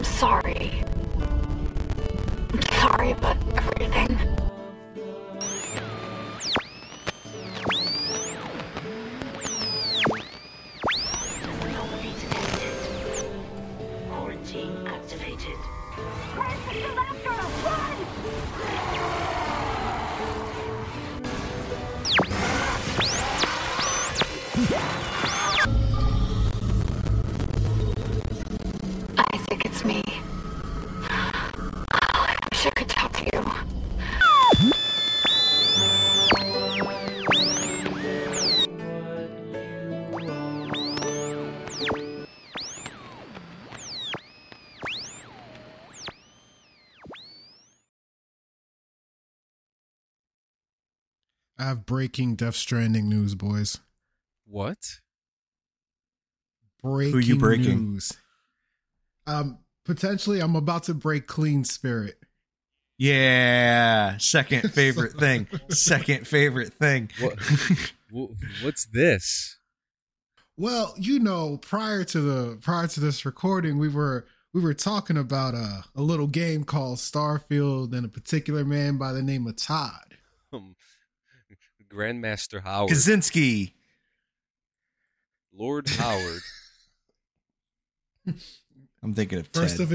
I'm sorry. I'm sorry about everything. I have breaking Death Stranding news, boys. What? Breaking. Who are you breaking? News. Potentially, I'm about to break Clean Spirit. Yeah. Second favorite thing. Second favorite thing. What's this? Well, you know, prior to this recording, we were talking about a little game called Starfield and a particular man by the name of Todd. Grandmaster Howard. Kaczynski. Lord Howard. I'm thinking of Ted. First of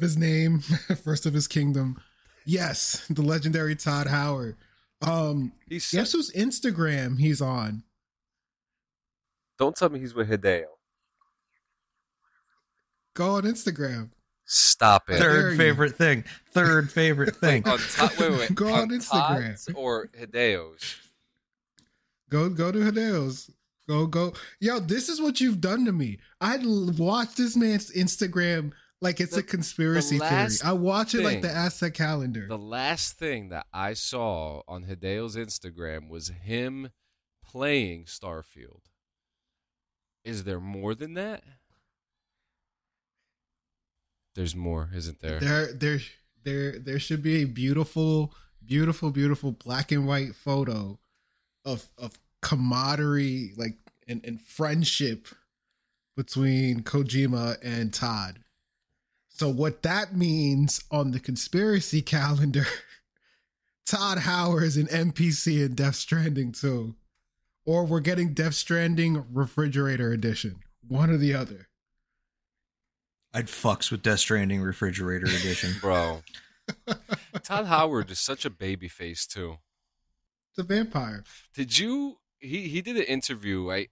his name, first of his kingdom. Yes, the legendary Todd Howard. Guess whose Instagram he's on? Don't tell me he's with Hideo. Go on Instagram. Stop it. Third favorite thing. Wait. Go on Instagram. Todd's or Hideo's? Go to Hideo's. Go. Yo, this is what you've done to me. I watch this man's Instagram like it's a conspiracy theory. I watch it like the asset calendar. The last thing that I saw on Hideo's Instagram was him playing Starfield. Is there more than that? There's more, isn't there? There should be a beautiful, beautiful, beautiful black and white photo of camaraderie, like and friendship between Kojima and Todd. So what that means on the conspiracy calendar, Todd Howard is an NPC in Death Stranding 2, or we're getting Death Stranding Refrigerator Edition, one or the other. I'd fucks with Death Stranding Refrigerator Edition, bro. Todd Howard is such a babyface too. The vampire. Did you? He did an interview. I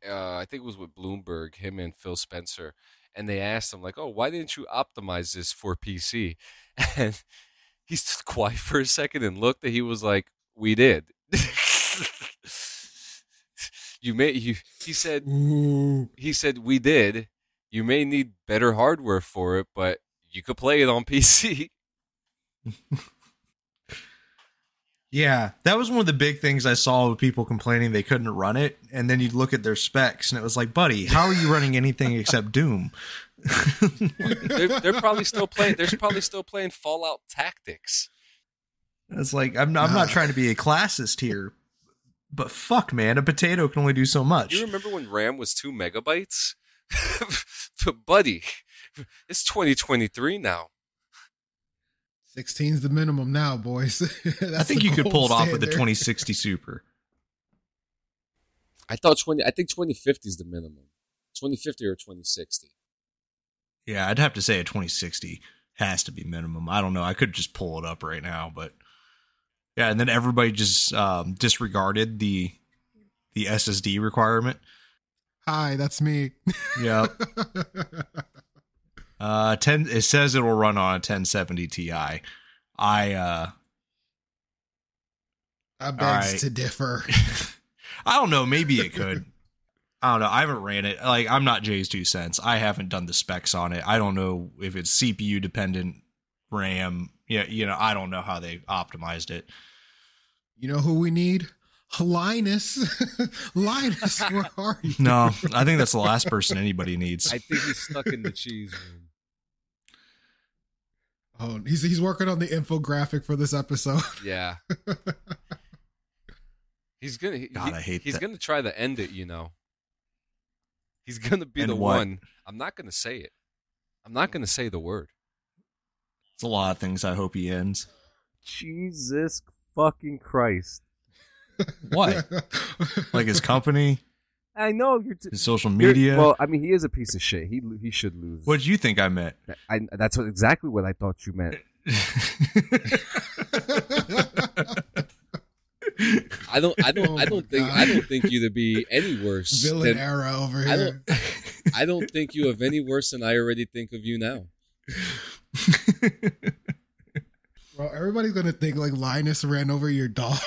think it was with Bloomberg, him and Phil Spencer, and they asked him like, "Oh, why didn't you optimize this for PC?" And he stood quiet for a second and looked, and he was like, "We did." He said we did. You may need better hardware for it, but you could play it on PC. Yeah, that was one of the big things I saw with people complaining they couldn't run it. And then you'd look at their specs, and it was like, buddy, how are you running anything except Doom? They're probably still playing. They're probably still playing Fallout Tactics. It's like, I'm not trying to be a classist here, but fuck, man, a potato can only do so much. You remember when RAM was 2 megabytes? But buddy, it's 2023 now. 16's the minimum now, boys. I think you could pull it off with the 2060 Super. I think 2050 is the minimum. 2050 or 2060. Yeah, I'd have to say a 2060 has to be minimum. I don't know. I could just pull it up right now, but yeah. And then everybody just disregarded the SSD requirement. Hi, that's me. Yeah. 10. It says it'll run on a 1070 Ti. I begs to differ. I don't know. Maybe it could. I don't know. I haven't ran it. Like, I'm not Jay's 2 cents. I haven't done the specs on it. I don't know if it's CPU dependent, RAM. Yeah, you know, I don't know how they optimized it. You know who we need? Linus, where are you? No, I think that's the last person anybody needs. I think he's stuck in the cheese room. Oh, he's working on the infographic for this episode. Yeah, he's gonna. He's gonna try to end it. You know, he's gonna be the one. I'm not gonna say it. I'm not gonna say the word. It's a lot of things I hope he ends. Jesus fucking Christ. What? Like his company? I know. His social media? Well, I mean, he is a piece of shit. He should lose. What did you think I meant? That's exactly what I thought you meant. I don't think you to be any worse. Villain era over here. I don't think you have any worse than I already think of you now. Bro, everybody's gonna think like Linus ran over your dog.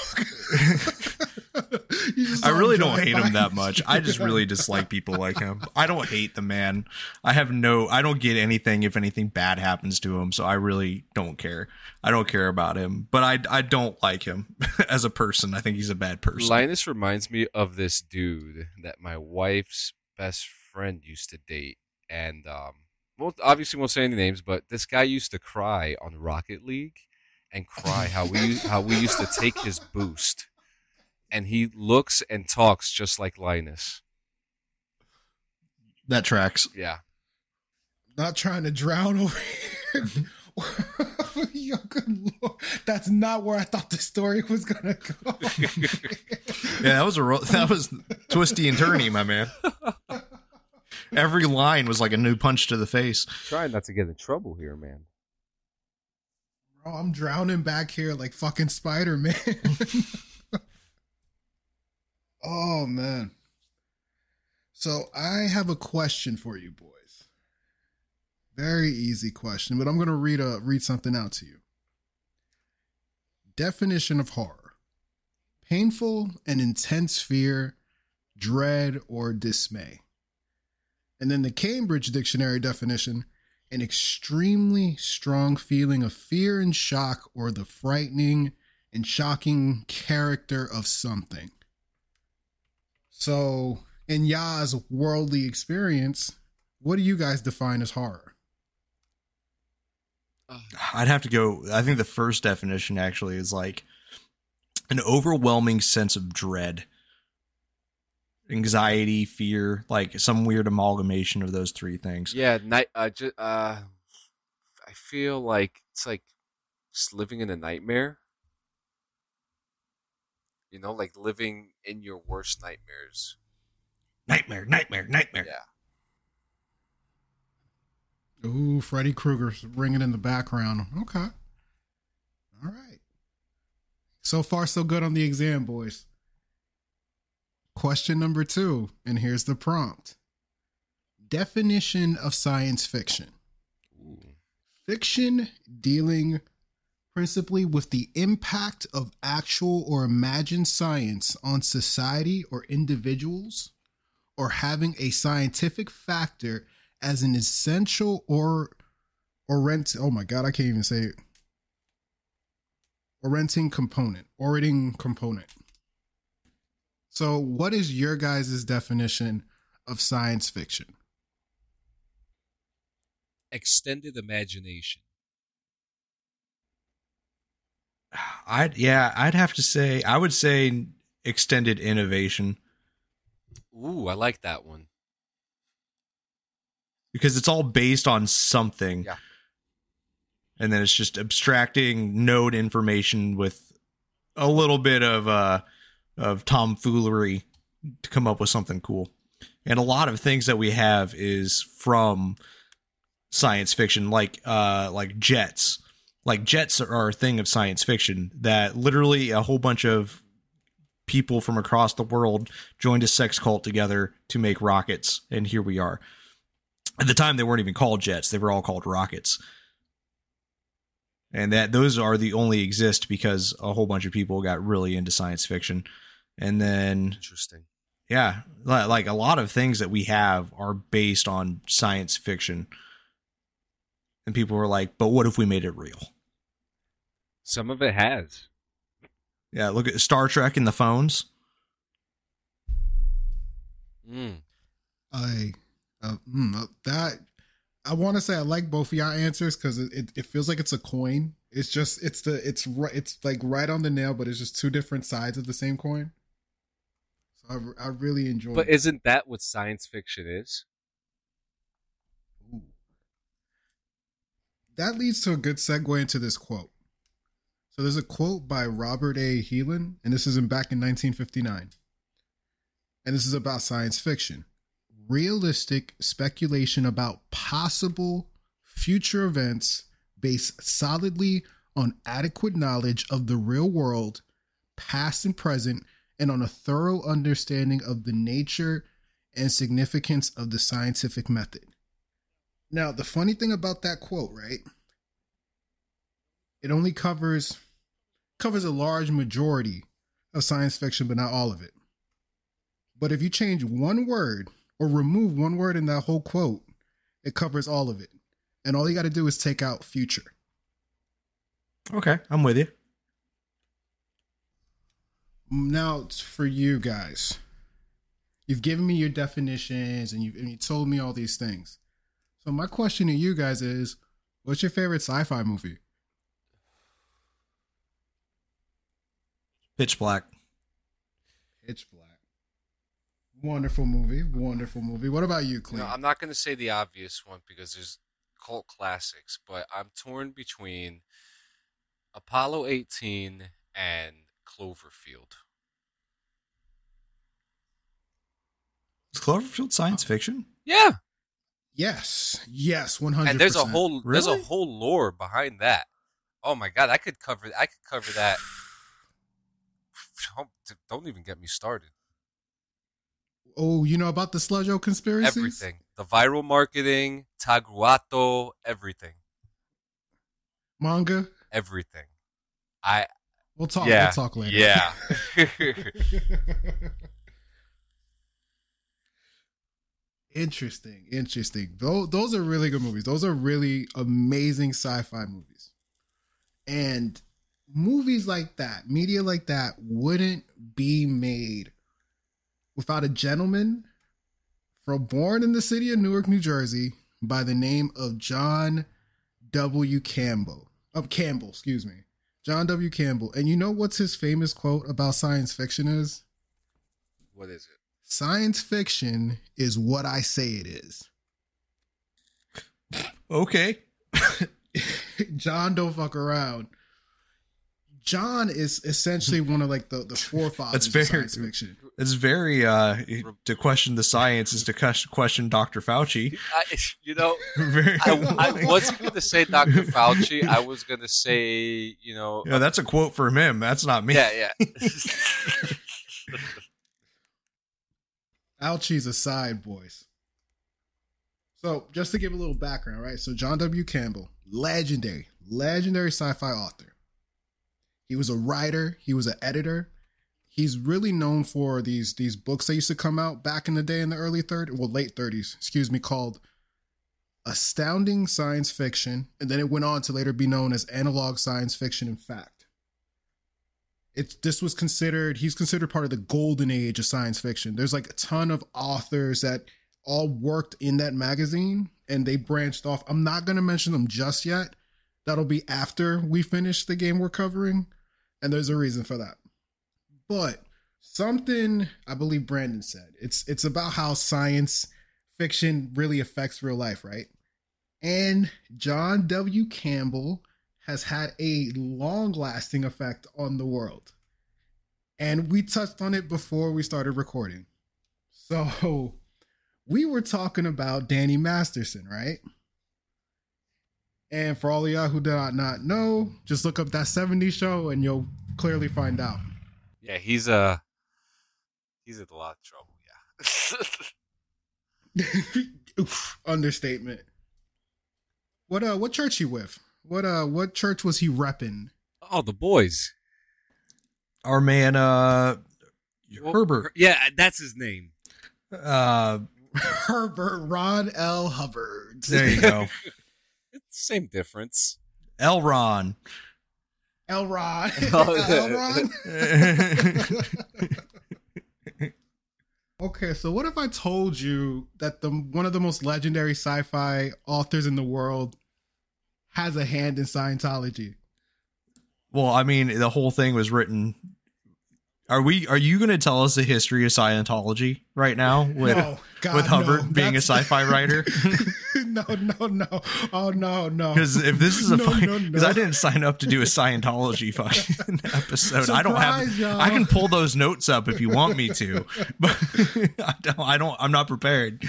I really don't hate him that much. I just really dislike people like him. I don't hate the man. I don't get anything if anything bad happens to him, so I really don't care. I don't care about him, but I don't like him as a person. I think he's a bad person. Linus reminds me of this dude that my wife's best friend used to date, and obviously won't say any names, but this guy used to cry on Rocket League and cry how we used to take his boost. And he looks and talks just like Linus. That tracks. Yeah. Not trying to drown over here. Yo, good Lord. That's not where I thought the story was going to go. Yeah, that was twisty and turny, my man. Every line was like a new punch to the face. I'm trying not to get in trouble here, man. Bro, I'm drowning back here like fucking Spider-Man. Oh, man. So I have a question for you boys. Very easy question, but I'm going to read something out to you. Definition of horror. Painful and intense fear, dread, or dismay. And then the Cambridge Dictionary definition. An extremely strong feeling of fear and shock or the frightening and shocking character of something. So, in Ya's worldly experience, what do you guys define as horror? I'd have to go, I think the first definition actually is like an overwhelming sense of dread, anxiety, fear, like some weird amalgamation of those three things. Yeah, I feel like it's like just living in a nightmare. You know, like living in your worst nightmares. Nightmare. Yeah. Ooh, Freddy Krueger's ringing in the background. Okay. All right. So far, so good on the exam, boys. Question number 2, and here's the prompt. Definition of science fiction. Ooh. Fiction dealing principally with the impact of actual or imagined science on society or individuals, or having a scientific factor as an essential orienting component. So what is your guys' definition of science fiction? Extended imagination. I would say extended innovation. Ooh, I like that one. Because it's all based on something. Yeah. And then it's just abstracting node information with a little bit of tomfoolery to come up with something cool. And a lot of things that we have is from science fiction, like jets. Like jets are a thing of science fiction that literally a whole bunch of people from across the world joined a sex cult together to make rockets. And here we are. At the time, they weren't even called jets. They were all called rockets. And that those are the only exist because a whole bunch of people got really into science fiction. And then interesting. Yeah. Like a lot of things that we have are based on science fiction. And people were like, but what if we made it real? Some of it has. Yeah, look at Star Trek and the phones. I want to say I like both of y'all answers because it feels like it's a coin. It's just it's like right on the nail, but it's just two different sides of the same coin. So I really enjoy. But isn't that what science fiction is? that leads to a good segue into this quote. So there's a quote by Robert A. Heinlein, and this is back in 1959. And this is about science fiction. Realistic speculation about possible future events based solidly on adequate knowledge of the real world, past and present, and on a thorough understanding of the nature and significance of the scientific method. Now, the funny thing about that quote, right? It only covers a large majority of science fiction, but not all of it. But if you change one word or remove one word in that whole quote, it covers all of it. And all you got to do is take out future. Okay, I'm with you. Now, it's for you guys. You've given me your definitions and you told me all these things. So my question to you guys is, what's your favorite sci-fi movie? Pitch Black. Pitch Black. Wonderful movie. What about you, Clint? No, I'm not going to say the obvious one because there's cult classics, but I'm torn between Apollo 18 and Cloverfield. Is Cloverfield science fiction? Yeah. Yes, 100%. And there's a whole lore behind that. Oh my God, I could cover that. Don't even get me started. Oh, you know about the Sludge-O conspiracies? Everything. The viral marketing, Taguato, everything. Manga? Everything. We'll talk later. Yeah. Interesting. Those are really good movies. Those are really amazing sci-fi movies. And movies like that, media like that, wouldn't be made without a gentleman born in the city of Newark, New Jersey, by the name of John W. Campbell. John W. Campbell. And you know what's his famous quote about science fiction is? What is it? Science fiction is what I say it is. Okay. John don't fuck around. John is essentially one of like the forefathers of science fiction. It's very to question the science is to question Dr. Fauci. I wasn't going to say Dr. Fauci. I was going to say, that's a quote from him. That's not me. Yeah. Fauci's aside, boys. So just to give a little background, right? So John W. Campbell, legendary sci-fi author. He was a writer. He was an editor. He's really known for these books that used to come out back in the day in the late 30s, called Astounding Science Fiction. And then it went on to later be known as Analog Science Fiction and Fact. He's considered part of the golden age of science fiction. There's like a ton of authors that all worked in that magazine and they branched off. I'm not going to mention them just yet. That'll be after we finish the game we're covering. And there's a reason for that. But something I believe Brandon said, it's about how science fiction really affects real life, right? And John W. Campbell has had a long-lasting effect on the world. And we touched on it before we started recording. So we were talking about Danny Masterson, right? And for all of y'all who do not know, just look up that 70s show and you'll clearly find out. Yeah, he's in a lot of trouble, yeah. Oof, understatement. What church he with? What church was he repping? Oh, the boys. Our man Herbert. Yeah, that's his name. Herbert Ron L. Hubbard. There you go. Same difference. L. Ron. Okay, so what if I told you that one of the most legendary sci-fi authors in the world has a hand in Scientology? Well, I mean, the whole thing was written. Are you going to tell us the history of Scientology right now with Hubbard being a sci-fi writer? No. Oh, no. Because if this is a because I didn't sign up to do a Scientology fucking episode. Surprise, I don't have, y'all. I can pull those notes up if you want me to, but I don't, I'm not prepared.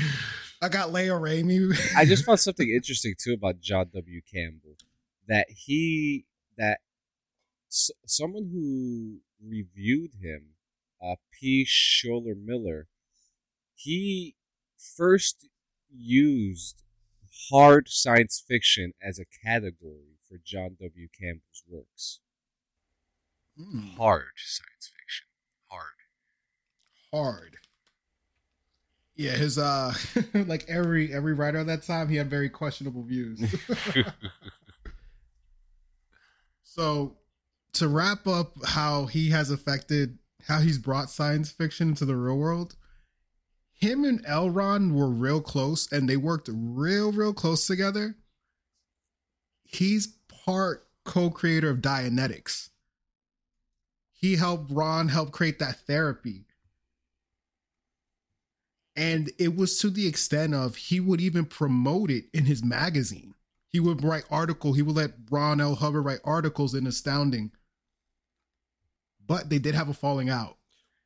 I got Leo Ramey. I just found something interesting too about John W. Campbell, that someone who reviewed him, P. Scholler Miller, he first used hard science fiction as a category for John W. Campbell's works. Mm. Hard science fiction. Hard. Yeah, his like every writer at that time, he had very questionable views. So to wrap up how he has affected, how he's brought science fiction into the real world, him and L. Ron were real close, and they worked real close together. He's part co-creator of Dianetics. He helped Ron create that therapy. And it was to the extent of he would even promote it in his magazine. He would write articles. He would let Ron L. Hubbard write articles in Astounding. But they did have a falling out.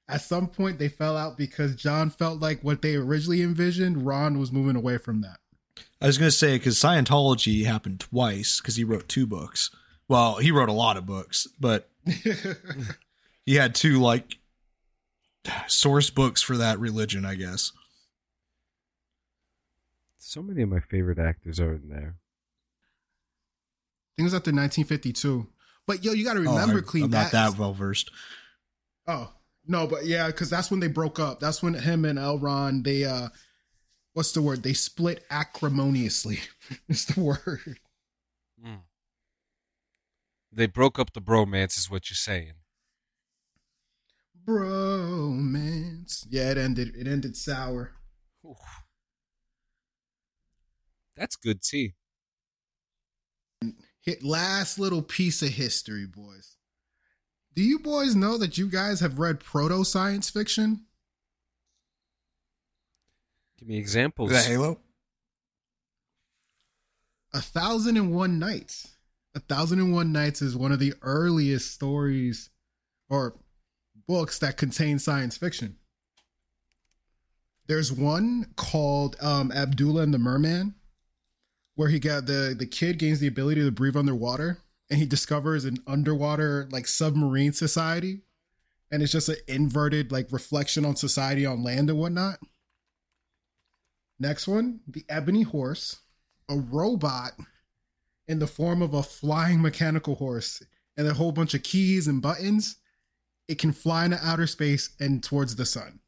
At some point, they fell out because John felt like what they originally envisioned, Ron was moving away from that. I was going to say, because Scientology happened twice, because he wrote 2 books. Well, he wrote a lot of books, but he had 2, like, source books for that religion, I guess. So many of my favorite actors are in there. I think it was after 1952. But, yo, you got to remember, I'm not that well-versed. Oh, no, but yeah, because that's when they broke up. That's when him and L. Ron, they, what's the word? They split acrimoniously. It's the word. Mm. They broke up the bromance, is what you're saying. Bromance. Yeah, it ended sour. Ooh. That's good tea. Last little piece of history, boys. Do you boys know that you guys have read proto-science fiction? Give me examples. Is that Halo? 1,001 Nights. 1,001 Nights is one of the earliest stories or books that contain science fiction. There's one called Abdullah and the Merman, where he got the kid gains the ability to breathe underwater. And he discovers an underwater, like, submarine society. And it's just an inverted, like, reflection on society on land and whatnot. Next one, The Ebony Horse, a robot in the form of a flying mechanical horse and a whole bunch of keys and buttons. It can fly into outer space and towards the sun.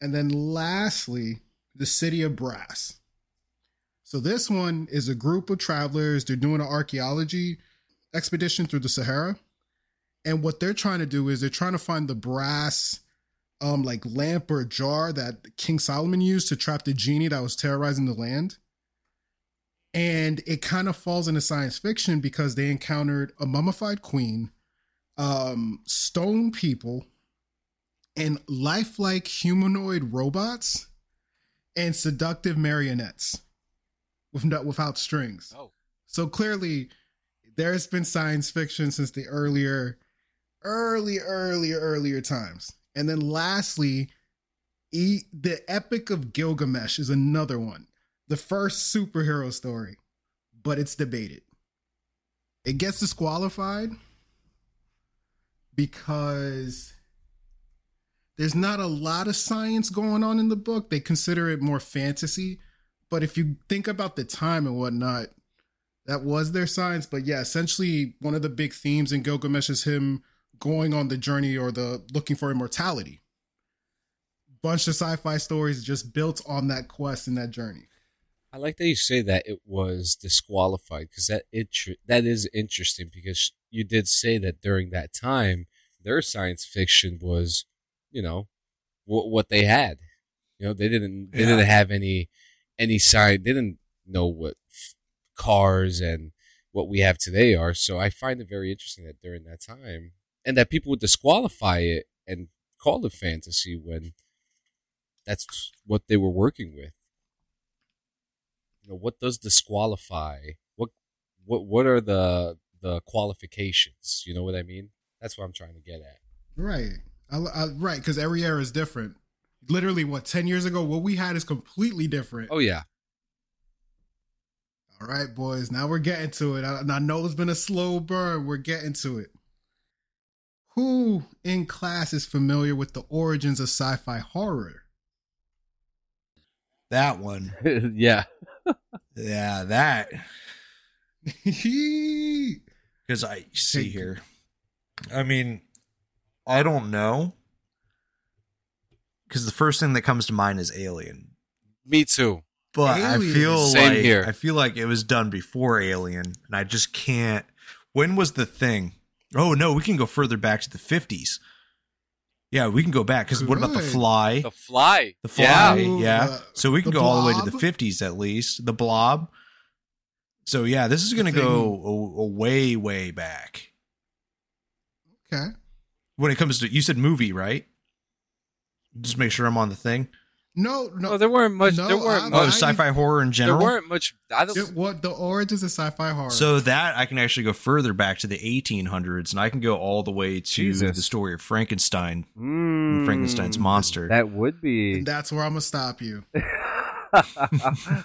And then lastly, The City of Brass. So this one is a group of travelers. They're doing an archaeology expedition through the Sahara. And what they're trying to do is they're trying to find the brass like lamp or jar that King Solomon used to trap the genie that was terrorizing the land. And it kind of falls into science fiction because they encountered a mummified queen, stone people, and lifelike humanoid robots and seductive marionettes. Without strings. Oh. So clearly there's been science fiction since the earlier times. And then lastly, the Epic of Gilgamesh is another one. The first superhero story, but it's debated. It gets disqualified because there's not a lot of science going on in the book. They consider it more fantasy. But if you think about the time and whatnot, that was their science. But yeah, essentially one of the big themes in Gilgamesh is him going on the journey or the looking for immortality. Bunch of sci-fi stories just built on that quest and that journey. I like that you say that it was disqualified because that is interesting because you did say that during that time, their science fiction was, you know, what they had. You know, they didn't have any side didn't know what cars and what we have today are. So I find it very interesting that during that time and that people would disqualify it and call it fantasy when that's what they were working with. you know, what does disqualify? What are the qualifications? You know what I mean? That's what I'm trying to get at. Right. Right, because every era is different. Literally, what, 10 years ago, what we had is completely different. Oh, yeah. All right, boys, now we're getting to it. I know it's been a slow burn. We're getting to it. Who in class is familiar with the origins of sci-fi horror? That one. Yeah. Yeah, that. Because I see here. I mean, I don't know. Because the first thing that comes to mind is Alien. Me too. But Alien. I feel like it was done before Alien, and I just can't. When was the thing? Oh, no, we can go further back to the 50s. Yeah, we can go back. Because what about The Fly? The Fly, yeah. So we can go all the way to the 50s at least. The Blob. So, yeah, this is going to go a way, way back. Okay. When it comes to, you said movie, right? Just make sure I'm on the thing. No, there weren't much. Sci-fi horror in general. There weren't much. What the origins of sci-fi horror? So that I can actually go further back to the 1800s, and I can go all the way to the story of Frankenstein, and Frankenstein's monster. That would be. And that's where I'm gonna stop you.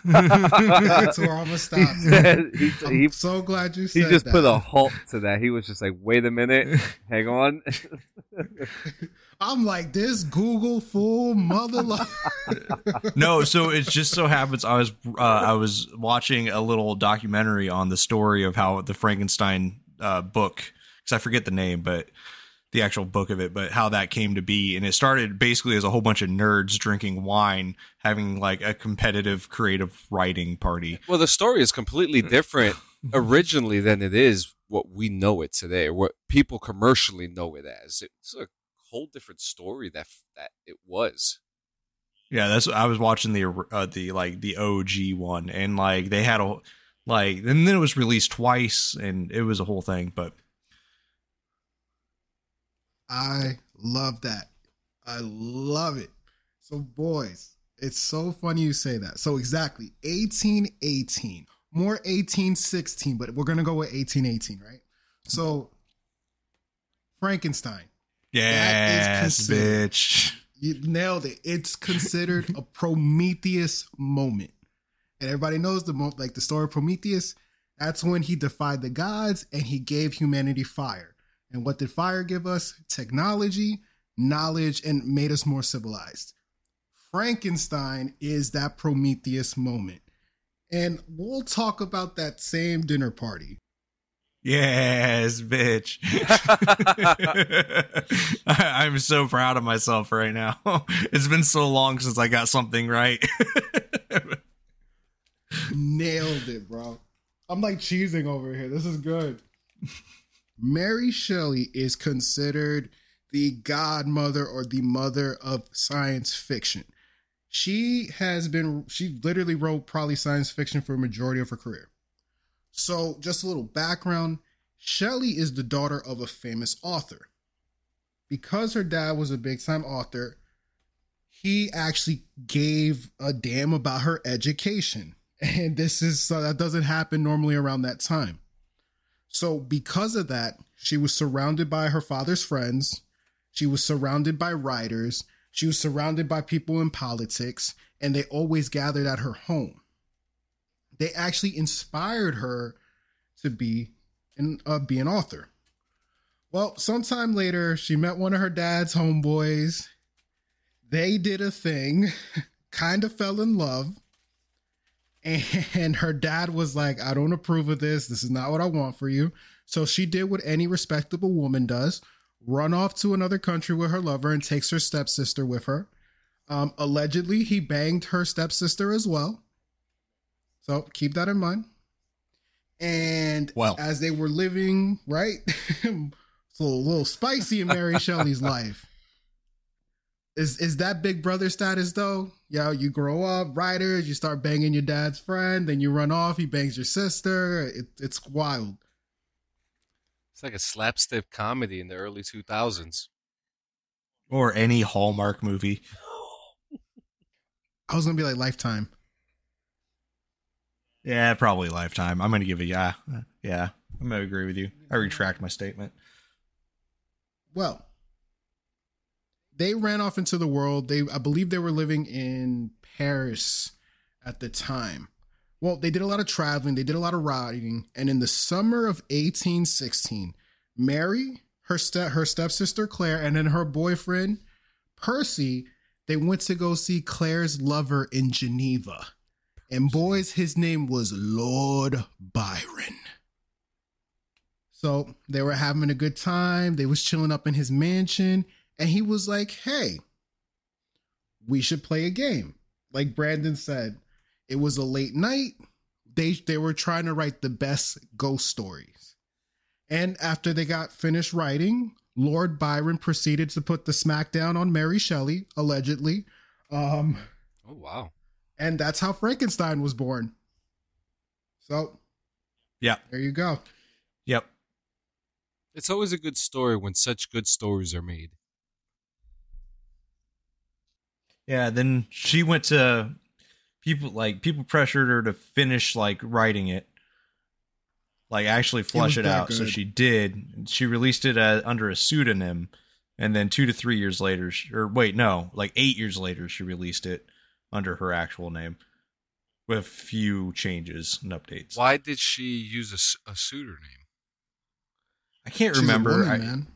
That's where I'm gonna stop. I'm so glad you said that. He just put a halt to that. He was just like, wait a minute, hang on. I'm like, this Google fool mother. No, so it just so happens I was watching a little documentary on the story of how the Frankenstein book, because I forget the name, but the actual book of it, but how that came to be. And it started basically as a whole bunch of nerds drinking wine, having like a competitive creative writing party. Well, the story is completely different originally than it is what we know it today, what people commercially know it as. It's a whole different story that it was. Yeah, that's I was watching the OG one, and like they had and then it was released twice, and it was a whole thing, but. I love that. I love it. So, boys, it's so funny you say that. So, exactly, 1818. More 1816, but we're going to go with 1818, right? So, Frankenstein. Yes, bitch. You nailed it. It's considered a Prometheus moment. And everybody knows the story of Prometheus. That's when he defied the gods and he gave humanity fire. And what did fire give us? Technology, knowledge, and made us more civilized. Frankenstein is that Prometheus moment. And we'll talk about that same dinner party. Yes, bitch. I'm so proud of myself right now. It's been so long since I got something right. Nailed it, bro. I'm like cheesing over here. This is good. Mary Shelley is considered the godmother or the mother of science fiction. She literally wrote probably science fiction for a majority of her career. So just a little background. Shelley is the daughter of a famous author. Because her dad was a big time author, he actually gave a damn about her education. And that doesn't happen normally around that time. So because of that, she was surrounded by her father's friends. She was surrounded by writers. She was surrounded by people in politics, and they always gathered at her home. They actually inspired her to be an author. Well, sometime later, she met one of her dad's homeboys. They did a thing, kind of fell in love. And her dad was like, I don't approve of this. This is not what I want for you. So she did what any respectable woman does, run off to another country with her lover and takes her stepsister with her. Allegedly, he banged her stepsister as well. So keep that in mind. And as they were living, right? It's a little spicy in Mary Shelley's life. Is that big brother status, though? Yeah, you grow up, writers, you start banging your dad's friend, then you run off, he bangs your sister. It's wild. It's like a slapstick comedy in the early 2000s. Or any Hallmark movie. I was going to be like Lifetime. Yeah, probably Lifetime. I'm going to give a yeah. Yeah, I'm going to agree with you. I retract my statement. Well, they ran off into the world. I believe they were living in Paris at the time. Well, they did a lot of traveling. They did a lot of riding. And in the summer of 1816, Mary, her stepsister Claire, and then her boyfriend, Percy, they went to go see Claire's lover in Geneva. And boys, his name was Lord Byron. So they were having a good time. They was chilling up in his mansion. And he was like, hey, we should play a game. Like Brandon said, it was a late night. They were trying to write the best ghost stories. And after they got finished writing, Lord Byron proceeded to put the smackdown on Mary Shelley, allegedly. Oh, wow. And that's how Frankenstein was born. So, yeah, there you go. Yep. It's always a good story when such good stories are made. Yeah, then she went to people pressured her to finish like writing it. Like actually flush it out. Good. So she did. She released it under a pseudonym, and then 2 to 3 years later, 8 years later she released it under her actual name with a few changes and updates. Why did she use a pseudonym? I can't remember. She's a woman, man.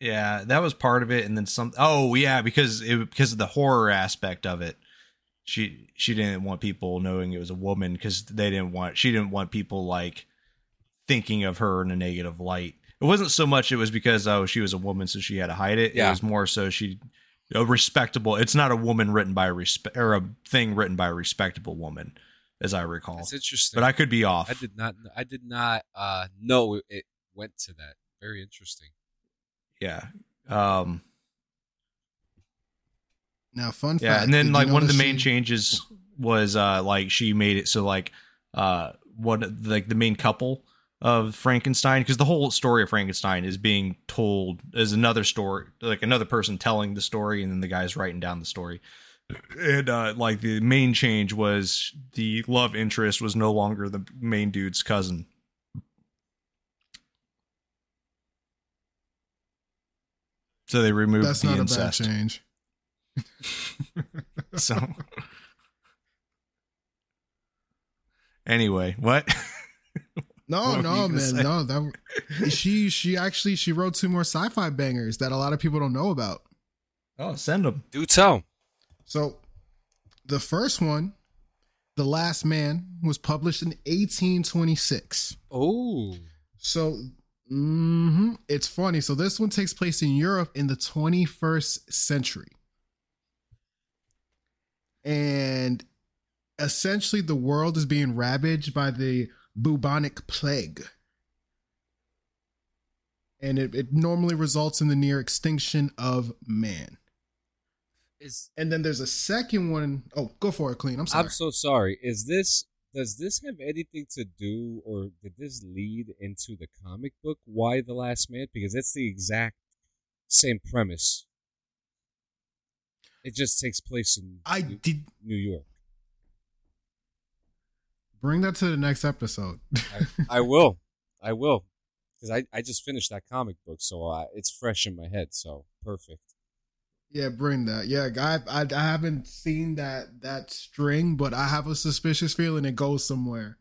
Yeah, that was part of it, and then some. Oh, yeah, because of the horror aspect of it, she didn't want people knowing it was a woman because she didn't want people like thinking of her in a negative light. It wasn't so much it was because she was a woman, so she had to hide it. Yeah. It was more so respectable. It's not a woman written by a thing written by a respectable woman, as I recall. That's interesting, but I could be off. I did not know it went to that. Very interesting. Yeah. Now, fun fact. Yeah, and then like one of the main changes was like she made it so like one like the main couple of Frankenstein, because the whole story of Frankenstein is being told as another story, like another person telling the story, and then the guy's writing down the story. And like the main change was the love interest was no longer the main dude's cousin. So they removed the incest. That's not a bad change. So, anyway, what? No, man, say? No. That she wrote two more sci-fi bangers that a lot of people don't know about. Oh, send them. Do tell. So, the first one, The Last Man, was published in 1826. Oh, so. Mm-hmm. It's funny. So this one takes place in Europe in the 21st century. And essentially the world is being ravaged by the bubonic plague. And it normally results in the near extinction of man. And then there's a second one. Oh, go for it, Clean. I'm sorry. I'm so sorry. Does this have anything to do, or did this lead into the comic book, Why the Last Man? Because that's the exact same premise. It just takes place in New York. Bring that to the next episode. I will. Because I just finished that comic book, so it's fresh in my head, so perfect. Yeah, bring that. Yeah, I haven't seen that string, but I have a suspicious feeling it goes somewhere.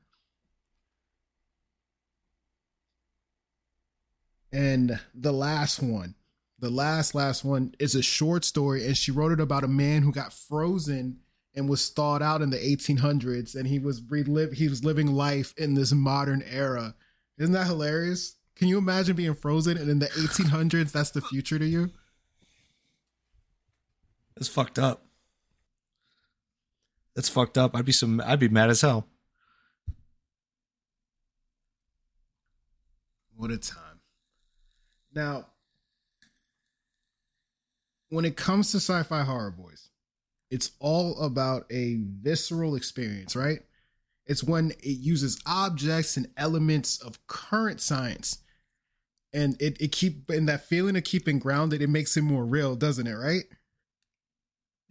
And the last one, the last one is a short story, and she wrote it about a man who got frozen and was thawed out in the 1800s, and he was living life in this modern era. Isn't that hilarious? Can you imagine being frozen and in the 1800s, that's the future to you? That's fucked up. I'd be mad as hell. What a time. Now, when it comes to sci-fi horror, boys, it's all about a visceral experience, right? It's when it uses objects and elements of current science, and that feeling of keeping grounded, it makes it more real, doesn't it, right?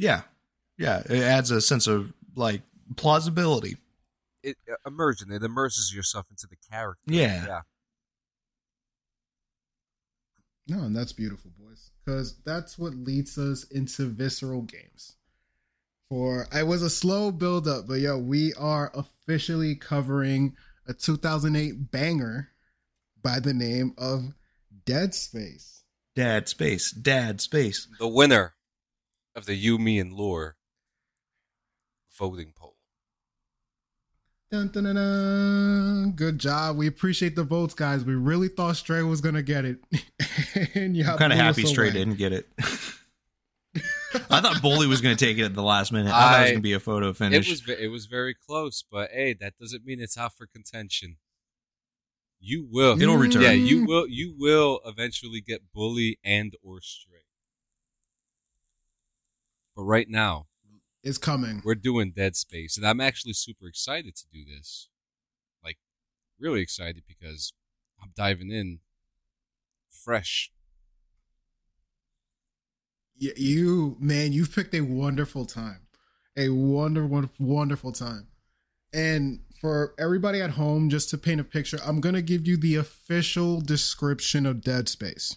Yeah. It adds a sense of like plausibility. immersion. It immerses yourself into the character. Yeah. Yeah. No, and that's beautiful, boys, because that's what leads us into Visceral Games. For it was a slow build-up, but yo, we are officially covering a 2008 banger by the name of Dead Space. Dead Space. Dead Space. The winner of the You, Me, and Lore voting poll. Dun, dun, dun, dun. Good job. We appreciate the votes, guys. We really thought Stray was going to get it. And I'm kind of happy Stray didn't get it. I thought Bully was going to take it at the last minute. I thought it was going to be a photo finish. It was very close, but hey, that doesn't mean it's out for contention. You will. It'll return. Yeah, you will. You will eventually get Bully and or Stray. But right now, it's coming. We're doing Dead Space, and I'm actually super excited to do this. Like, really excited because I'm diving in fresh. You, man, you've picked a wonderful time. A wonderful, wonderful time. And for everybody at home, just to paint a picture, I'm going to give you the official description of Dead Space.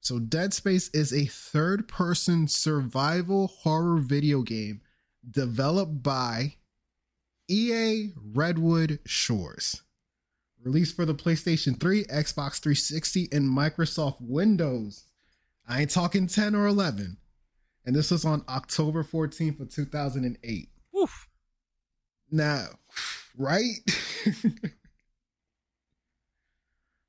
So Dead Space is a third-person survival horror video game developed by EA Redwood Shores. Released for the PlayStation 3, Xbox 360, and Microsoft Windows. I ain't talking 10 or 11. And this was on October 14th of 2008. Oof. Now, right?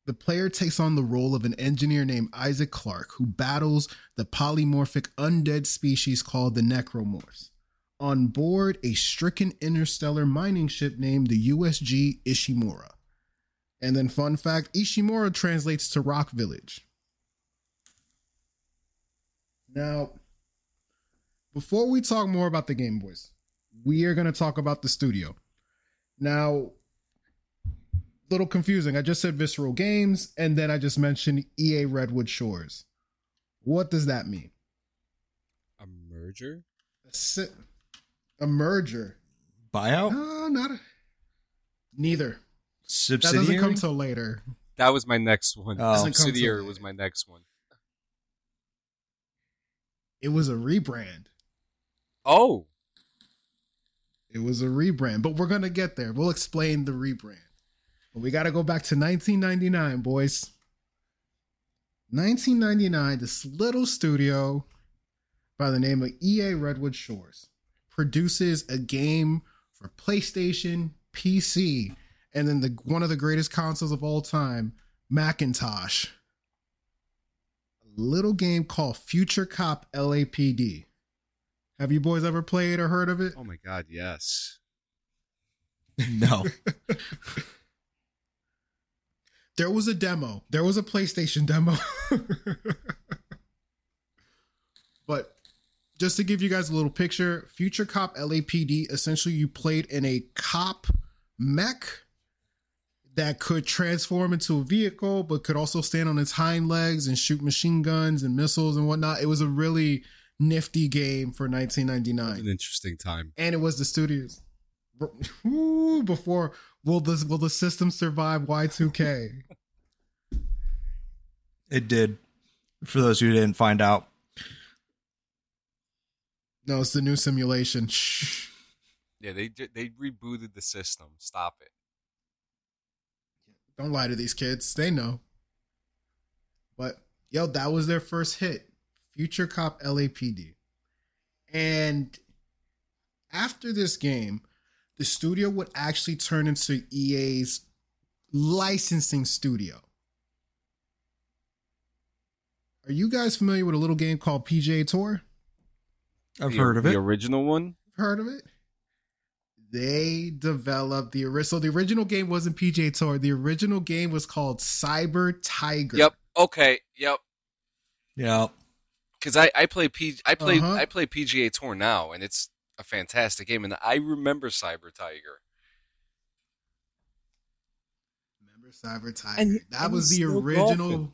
The player takes on the role of an engineer named Isaac Clarke, who battles the polymorphic undead species called the Necromorphs on board a stricken interstellar mining ship named the USG Ishimura. And then fun fact, Ishimura translates to Rock Village. Now, before we talk more about the game, boys, we are going to talk about the studio. Now, little confusing. I just said Visceral Games, and then I just mentioned EA Redwood Shores. What does that mean? A merger? A merger. Buyout? No, not a... Neither. Subsidiary? That doesn't come till later. That was my next one. Subsidiary was my next one. It was a rebrand. Oh. It was a rebrand, but we're going to get there. We'll explain the rebrand. But we got to go back to 1999, boys. 1999, this little studio by the name of EA Redwood Shores produces a game for PlayStation, PC, and then one of the greatest consoles of all time, Macintosh. Little game called Future Cop LAPD. Have you boys ever played or heard of it? Oh my God, yes. No. There was a demo. There was a PlayStation demo. But just to give you guys a little picture, Future Cop LAPD, essentially you played in a cop mech that could transform into a vehicle, but could also stand on its hind legs and shoot machine guns and missiles and whatnot. It was a really nifty game for 1999. An interesting time. And it was the studios. Ooh, before, will the system survive Y2K? It did. For those who didn't find out. No, it's the new simulation. Yeah, they rebooted the system. Stop it. Don't lie to these kids. They know. But, yo, that was their first hit. Future Cop LAPD. And after this game, the studio would actually turn into EA's licensing studio. Are you guys familiar with a little game called PGA Tour? I've heard of it. The original one? Heard of it? They developed the original game wasn't PGA Tour. The original game was called Cyber Tiger. Yep. Okay. Yep. Yeah. Because I play PGA Tour now, and it's a fantastic game. And I remember Cyber Tiger. Remember Cyber Tiger? That was the original. Golfing.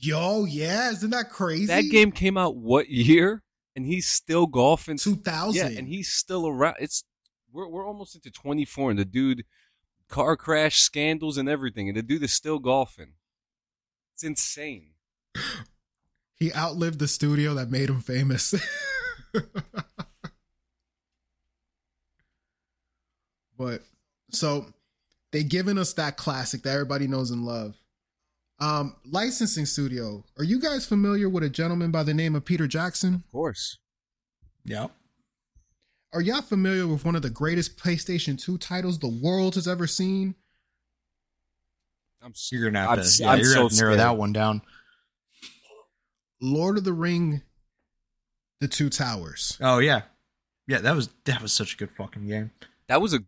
Yo, yeah! Isn't that crazy? That game came out what year? and he's still golfing. 2000. Yeah, and he's still around. It's we're almost into 24, and the dude, car crash scandals and everything, and the dude is still golfing. It's insane. He outlived the studio that made him famous. But so they given us that classic that everybody knows and love. Licensing studio. Are you guys familiar with a gentleman by the name of Peter Jackson? Of course. Yep. Are y'all familiar with one of the greatest PlayStation 2 titles the world has ever seen? You're gonna have to, you're gonna have to narrow that one down. Lord of the Ring, The Two Towers. Oh yeah. Yeah, that was such a good fucking game. That was a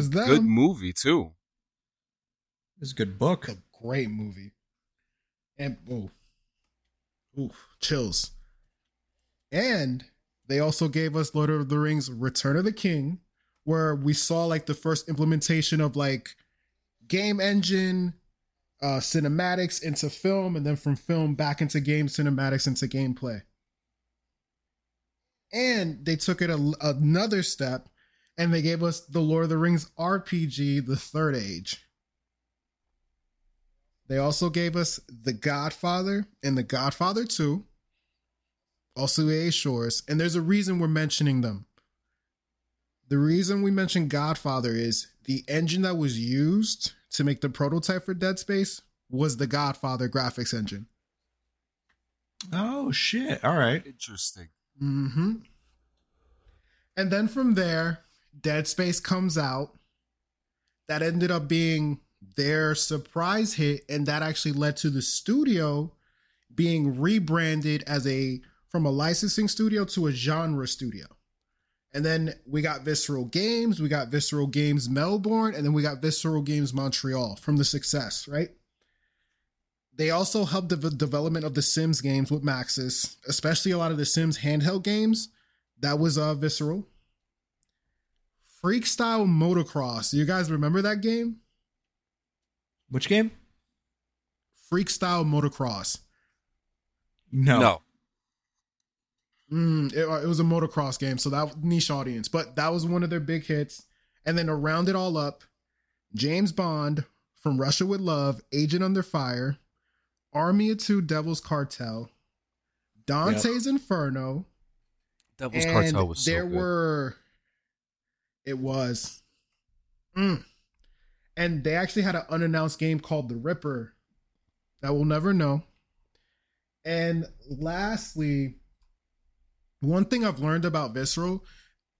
good movie too. It was a good book. A great movie. And chills. And they also gave us Lord of the Rings Return of the King, where we saw like the first implementation of like game engine, cinematics into film, and then from film back into game cinematics into gameplay. And they took it another step and they gave us the Lord of the Rings RPG, The Third Age. They also gave us The Godfather and The Godfather 2. Also EA Shores, and there's a reason we're mentioning them. The reason we mention Godfather is the engine that was used to make the prototype for Dead Space was the Godfather graphics engine. Oh, shit. All right. Interesting. Mm-hmm. And then from there, Dead Space comes out. That ended up being their surprise hit, and that actually led to the studio being rebranded as from a licensing studio to a genre studio. And then we got Visceral Games. We got Visceral Games Melbourne. And then we got Visceral Games Montreal from the success, right? They also helped the development of the Sims games with Maxis, especially a lot of the Sims handheld games. That was Visceral. Freakstyle Motocross. Do you guys remember that game? Which game? Freakstyle Motocross. No. It was a motocross game, so that niche audience, but that was one of their big hits. And then to round it all up, James Bond, From Russia with Love, Agent Under Fire, Army of Two, Devil's Cartel, Dante's Inferno. Devil's Cartel was so good. And they actually had an unannounced game called The Ripper that we'll never know. And lastly, one thing I've learned about Visceral,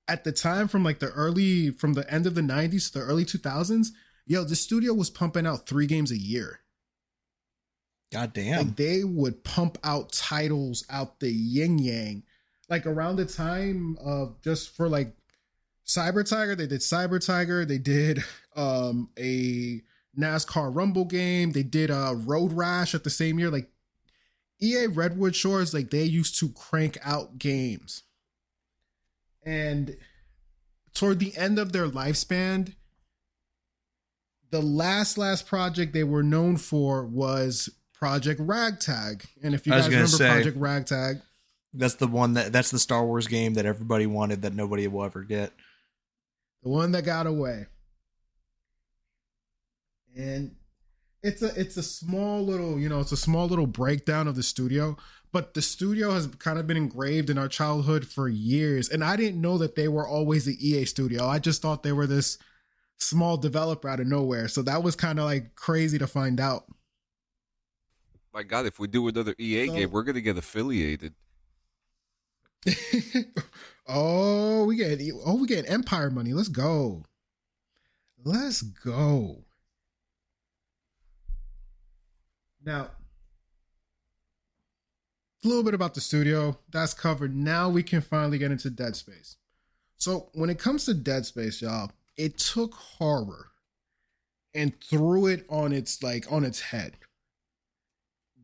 at the time from the end of the 90s to the early 2000s, the studio was pumping out 3 games a year. Goddamn. Like they would pump out titles out the yin yang. Like around the time of just for like Cyber Tiger, they did Cyber Tiger. They did a NASCAR Rumble game. They did Road Rash at the same year. Like EA Redwood Shores, like they used to crank out games. And toward the end of their lifespan, the last project they were known for was Project Ragtag. And if you guys remember Project Ragtag, that's the one that's the Star Wars game that everybody wanted that nobody will ever get. The one that got away. And it's a small little, it's a small little breakdown of the studio, but the studio has kind of been engraved in our childhood for years. And I didn't know that they were always the EA studio. I just thought they were this small developer out of nowhere. So that was kind of like crazy to find out. My God, if we do another EA game, we're going to get affiliated. we get Empire money. Let's go. Now, a little bit about the studio. That's covered. Now we can finally get into Dead Space. So when it comes to Dead Space, y'all, it took horror and threw it on its head.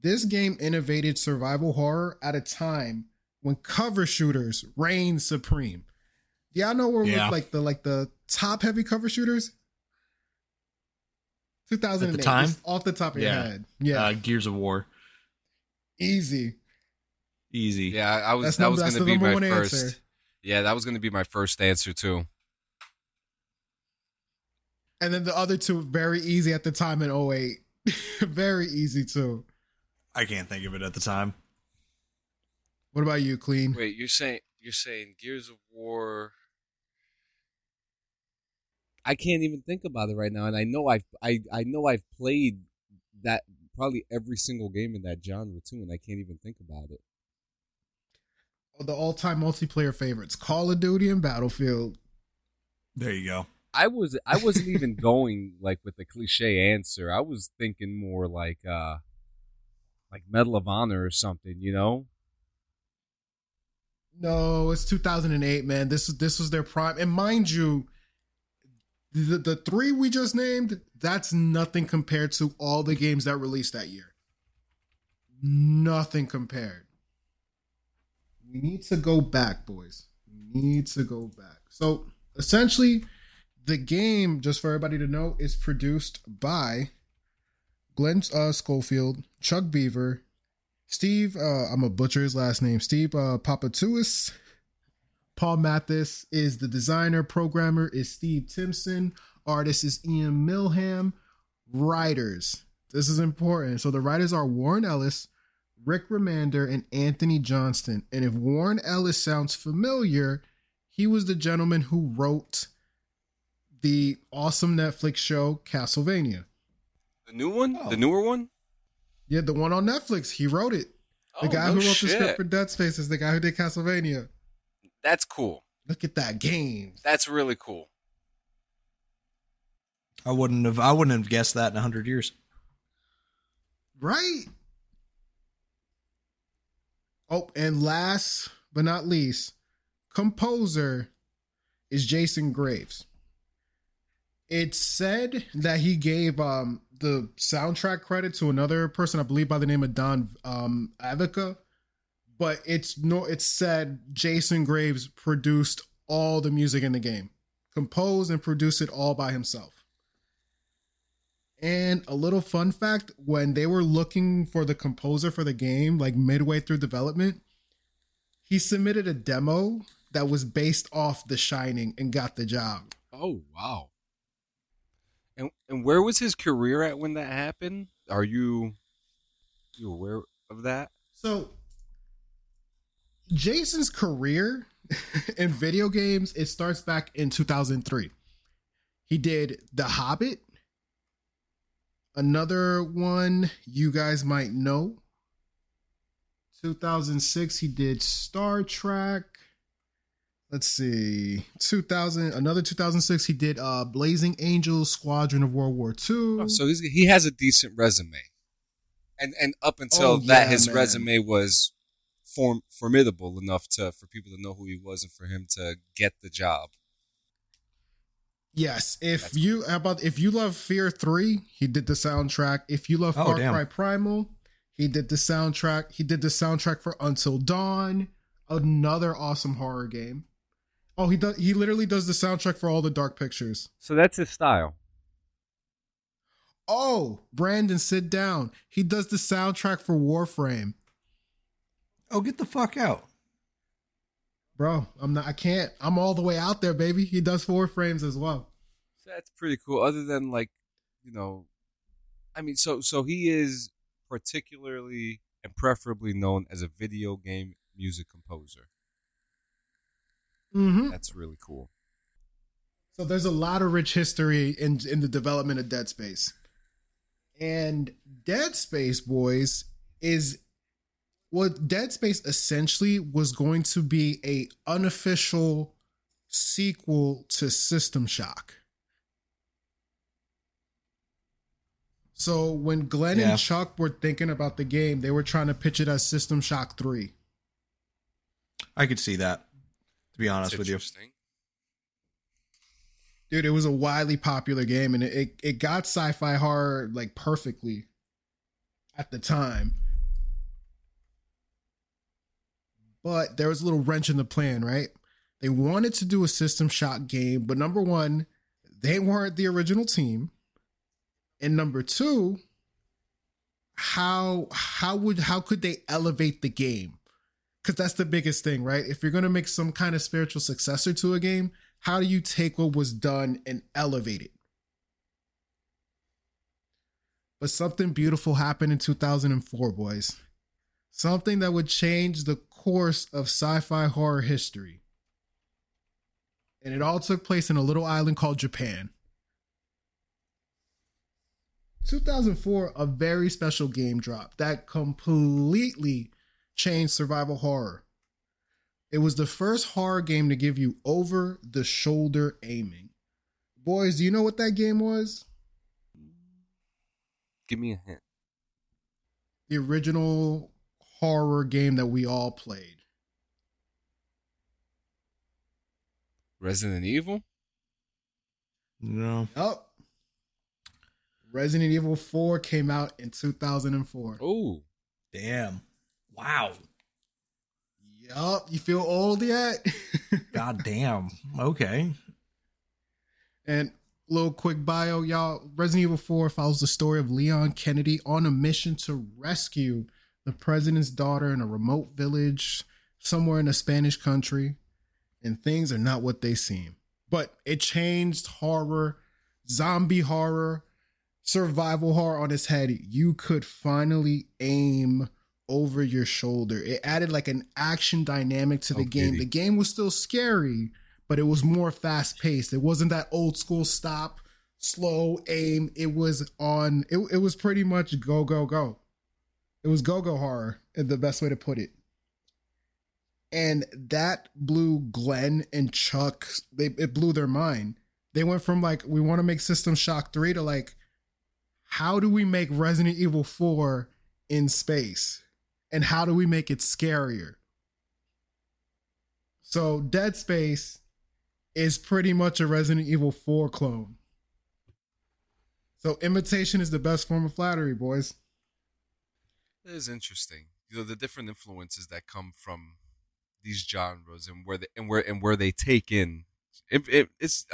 This game innovated survival horror at a time when cover shooters reigned supreme. Y'all know where with like the top heavy cover shooters? 2008, at the time? Off the top of your head. Gears of War. Easy. Easy. Yeah, that was going to be my first answer. Yeah, that was going to be my first answer too. And then the other two, very easy at the time in 08. Very easy too. I can't think of it at the time. What about you, Clean? Wait, you're saying Gears of War. I can't even think about it right now, and I know I've played that probably every single game in that genre too, and I can't even think about it. The all-time multiplayer favorites: Call of Duty and Battlefield. There you go. I wasn't even going like with the cliche answer. I was thinking more like Medal of Honor or something, you know? No, it's 2008, man. This was their prime. And mind you, the three we just named, that's nothing compared to all the games that released that year. Nothing compared. We need to go back, boys. We need to go back. So essentially, the game, just for everybody to know, is produced by Glenn Schofield, Chuck Beaver, Steve, I'm going to butcher his last name, Steve Papatouis. Paul Mathis is the designer. Programmer is Steve Timpson. Artist is Ian Milham. Writers, this is important. So the writers are Warren Ellis, Rick Remender, and Anthony Johnston. And if Warren Ellis sounds familiar, he was the gentleman who wrote the awesome Netflix show Castlevania. The new one? Oh. The newer one? Yeah, the one on Netflix. He wrote it. The guy who wrote the script for Dead Space is the guy who did Castlevania. That's cool. Look at that game. That's really cool. I wouldn't have guessed that in 100 years. Right? Oh, and last but not least, composer is Jason Graves. It's said that he gave the soundtrack credit to another person, I believe by the name of Don Avica, but it's said Jason Graves produced all the music in the game, composed and produced it all by himself. And a little fun fact, when they were looking for the composer for the game, like midway through development, he submitted a demo that was based off The Shining and got the job. Oh, wow. And where was his career at when that happened? Are you aware of that? So Jason's career in video games, it starts back in 2003. He did The Hobbit. Another one you guys might know. 2006, he did Star Trek. Let's see, 2006, he did Blazing Angels, Squadron of World War II. Oh, so he has a decent resume. And up until resume was formidable enough for people to know who he was and for him to get the job. Yes, if you love Fear 3, he did the soundtrack. If you love Far Cry Primal, he did the soundtrack. He did the soundtrack for Until Dawn, another awesome horror game. Oh, he literally does the soundtrack for all the Dark Pictures. So that's his style. Oh, Brandon, sit down. He does the soundtrack for Warframe. Oh, get the fuck out. Bro, I can't. I'm all the way out there, baby. He does Warframes as well. That's pretty cool. Other than so he is particularly and preferably known as a video game music composer. Mm-hmm. That's really cool. So there's a lot of rich history in the development of Dead Space. And Dead Space, boys, Dead Space essentially was going to be a unofficial sequel to System Shock. So when Glenn and Chuck were thinking about the game, they were trying to pitch it as System Shock 3. I could see that, to be honest with you. Dude, it was a widely popular game, and it got sci-fi horror like perfectly at the time. But there was a little wrench in the plan, right? They wanted to do a System Shock game, but number one, they weren't the original team. And number two, how could they elevate the game? because that's the biggest thing, right? If you're going to make some kind of spiritual successor to a game, how do you take what was done and elevate it? But something beautiful happened in 2004, boys. Something that would change the course of sci-fi horror history. And it all took place in a little island called Japan. 2004, a very special game drop that completely changed survival horror. It was the first horror game to give you over-the-shoulder aiming. Boys, do you know what that game was? Give me a hint. The original horror game that we all played. Resident Evil? No. Nope. Resident Evil 4 came out in 2004. Oh, damn. Wow. Yup. You feel old yet? God damn. Okay. And a little quick bio, y'all. Resident Evil 4 follows the story of Leon Kennedy on a mission to rescue the president's daughter in a remote village somewhere in a Spanish country. And things are not what they seem. But it changed horror, zombie horror, survival horror on its head. You could finally aim over your shoulder. It added like an action dynamic to the game. The game was still scary, but it was more fast paced. It wasn't that old school stop, slow aim. It was on. It was pretty much go, go, go. It was go-go horror, the best way to put it. And that blew Glenn and Chuck. It blew their mind. They went from like, we want to make System Shock 3 to like, how do we make Resident Evil 4 in space? And how do we make it scarier? So Dead Space is pretty much a Resident Evil 4 clone. So imitation is the best form of flattery, boys. That is interesting. You know, the different influences that come from these genres and where they take in. It's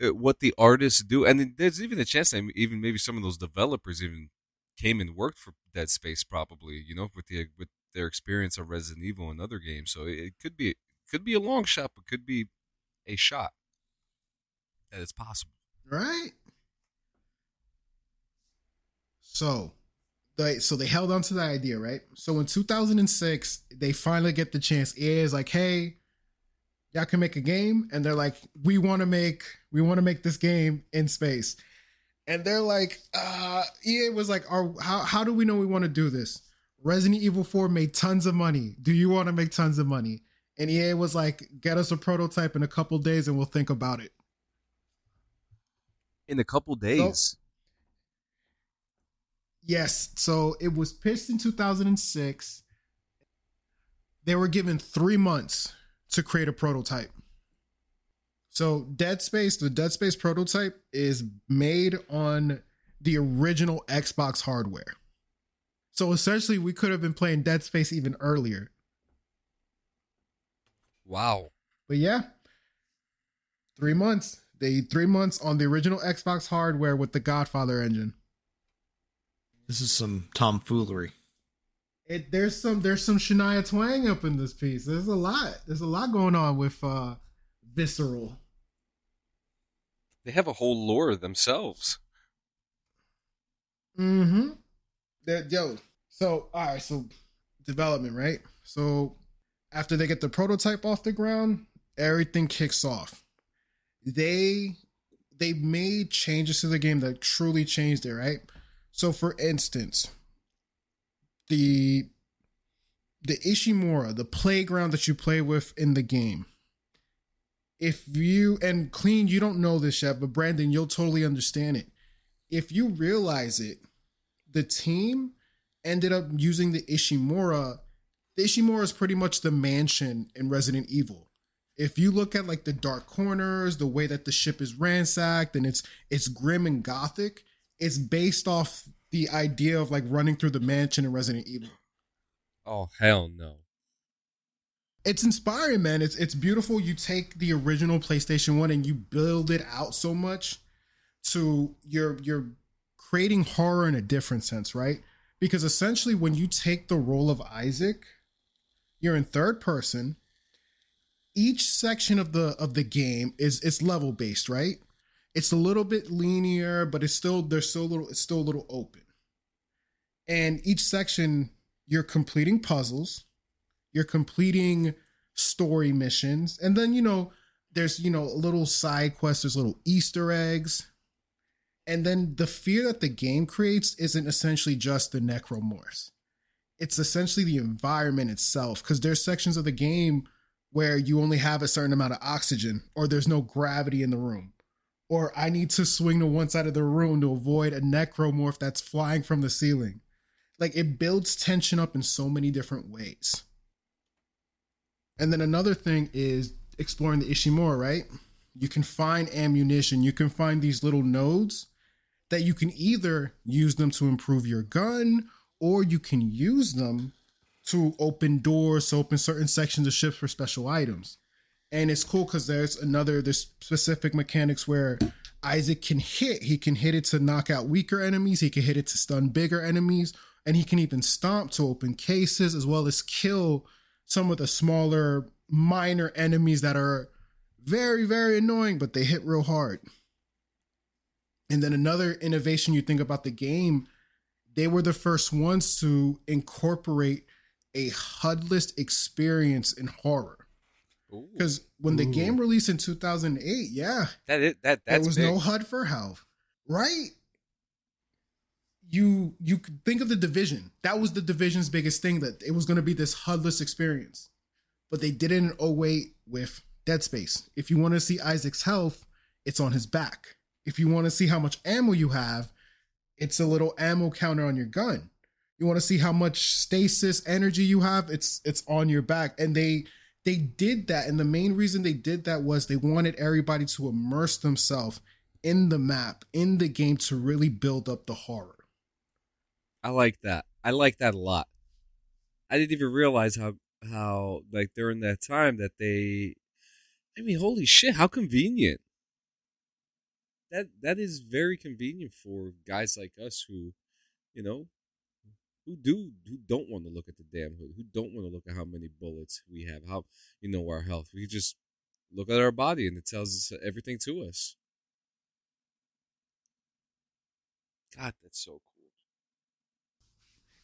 what the artists do, and there's even a chance that even maybe some of those developers even came and worked for Dead Space, probably, you know, with their experience of Resident Evil and other games. So it could be a long shot, but could be a shot that is possible. Right. So they held on to that idea, right? So in 2006, they finally get the chance. EA is like, hey, y'all can make a game. And they're like, we want to make this game in space. And they're like, EA was like, how do we know we want to do this? Resident Evil 4 made tons of money. Do you want to make tons of money? And EA was like, get us a prototype in a couple days and we'll think about it. In a couple days? So, yes. So it was pitched in 2006. They were given 3 months to create a prototype. So Dead Space, the Dead Space prototype is made on the original Xbox hardware. So essentially we could have been playing Dead Space even earlier. Wow. But yeah, 3 months. They 3 months on the original Xbox hardware with the Godfather engine. This is some tomfoolery. There's some Shania Twain up in this piece. There's a lot going on with Visceral. They have a whole lore themselves. Mm-hmm. So, all right. So, development, right? So, after they get the prototype off the ground, everything kicks off. They made changes to the game that truly changed it, right? So, for instance, the Ishimura, the playground that you play with in the game. If you, and Clean, you don't know this yet, but Brandon, you'll totally understand it. If you realize it, the team ended up using the Ishimura. The Ishimura is pretty much the mansion in Resident Evil. If you look at like the dark corners, the way that the ship is ransacked, and it's grim and gothic, it's based off the idea of like running through the mansion in Resident Evil. Oh, hell no. It's inspiring, man. It's beautiful. You take the original PlayStation 1 and you build it out so much to you're creating horror in a different sense, right? Because essentially when you take the role of Isaac, you're in third person. Each section of the game is level based, right? It's a little bit linear, but it's still a little open. And each section, you're completing puzzles, you're completing story missions, and then there's little side quests, there's little Easter eggs, and then the fear that the game creates isn't essentially just the Necromorphs. It's essentially the environment itself, because there's sections of the game where you only have a certain amount of oxygen, or there's no gravity in the room, or I need to swing to one side of the room to avoid a necromorph that's flying from the ceiling. Like, it builds tension up in so many different ways. And then another thing is exploring the Ishimura, right? You can find ammunition. You can find these little nodes that you can either use them to improve your gun, or you can use them to open doors, to open certain sections of ships for special items. And it's cool because there's specific mechanics where Isaac can hit. He can hit it to knock out weaker enemies. He can hit it to stun bigger enemies. And he can even stomp to open cases, as well as kill some of the smaller, minor enemies that are very, very annoying, but they hit real hard. And then another innovation you think about the game, they were the first ones to incorporate a HUD-less experience in horror. Because when the game released in 2008, there was big. No HUD for health, right? You could think of The Division. That was The Division's biggest thing, that it was going to be this HUD-less experience. But they did it in 2008 with Dead Space. If you want to see Isaac's health, it's on his back. If you want to see how much ammo you have, it's a little ammo counter on your gun. You want to see how much stasis energy you have, it's on your back. And they did that. And the main reason they did that was they wanted everybody to immerse themselves in the map, in the game, to really build up the horror. I like that. I like that a lot. I didn't even realize how like during that time that they, I mean, holy shit, how convenient. That is very convenient for guys like us who don't want to look at the damn hood, who don't want to look at how many bullets we have, how our health. We just look at our body and it tells us everything to us. God, that's so cool.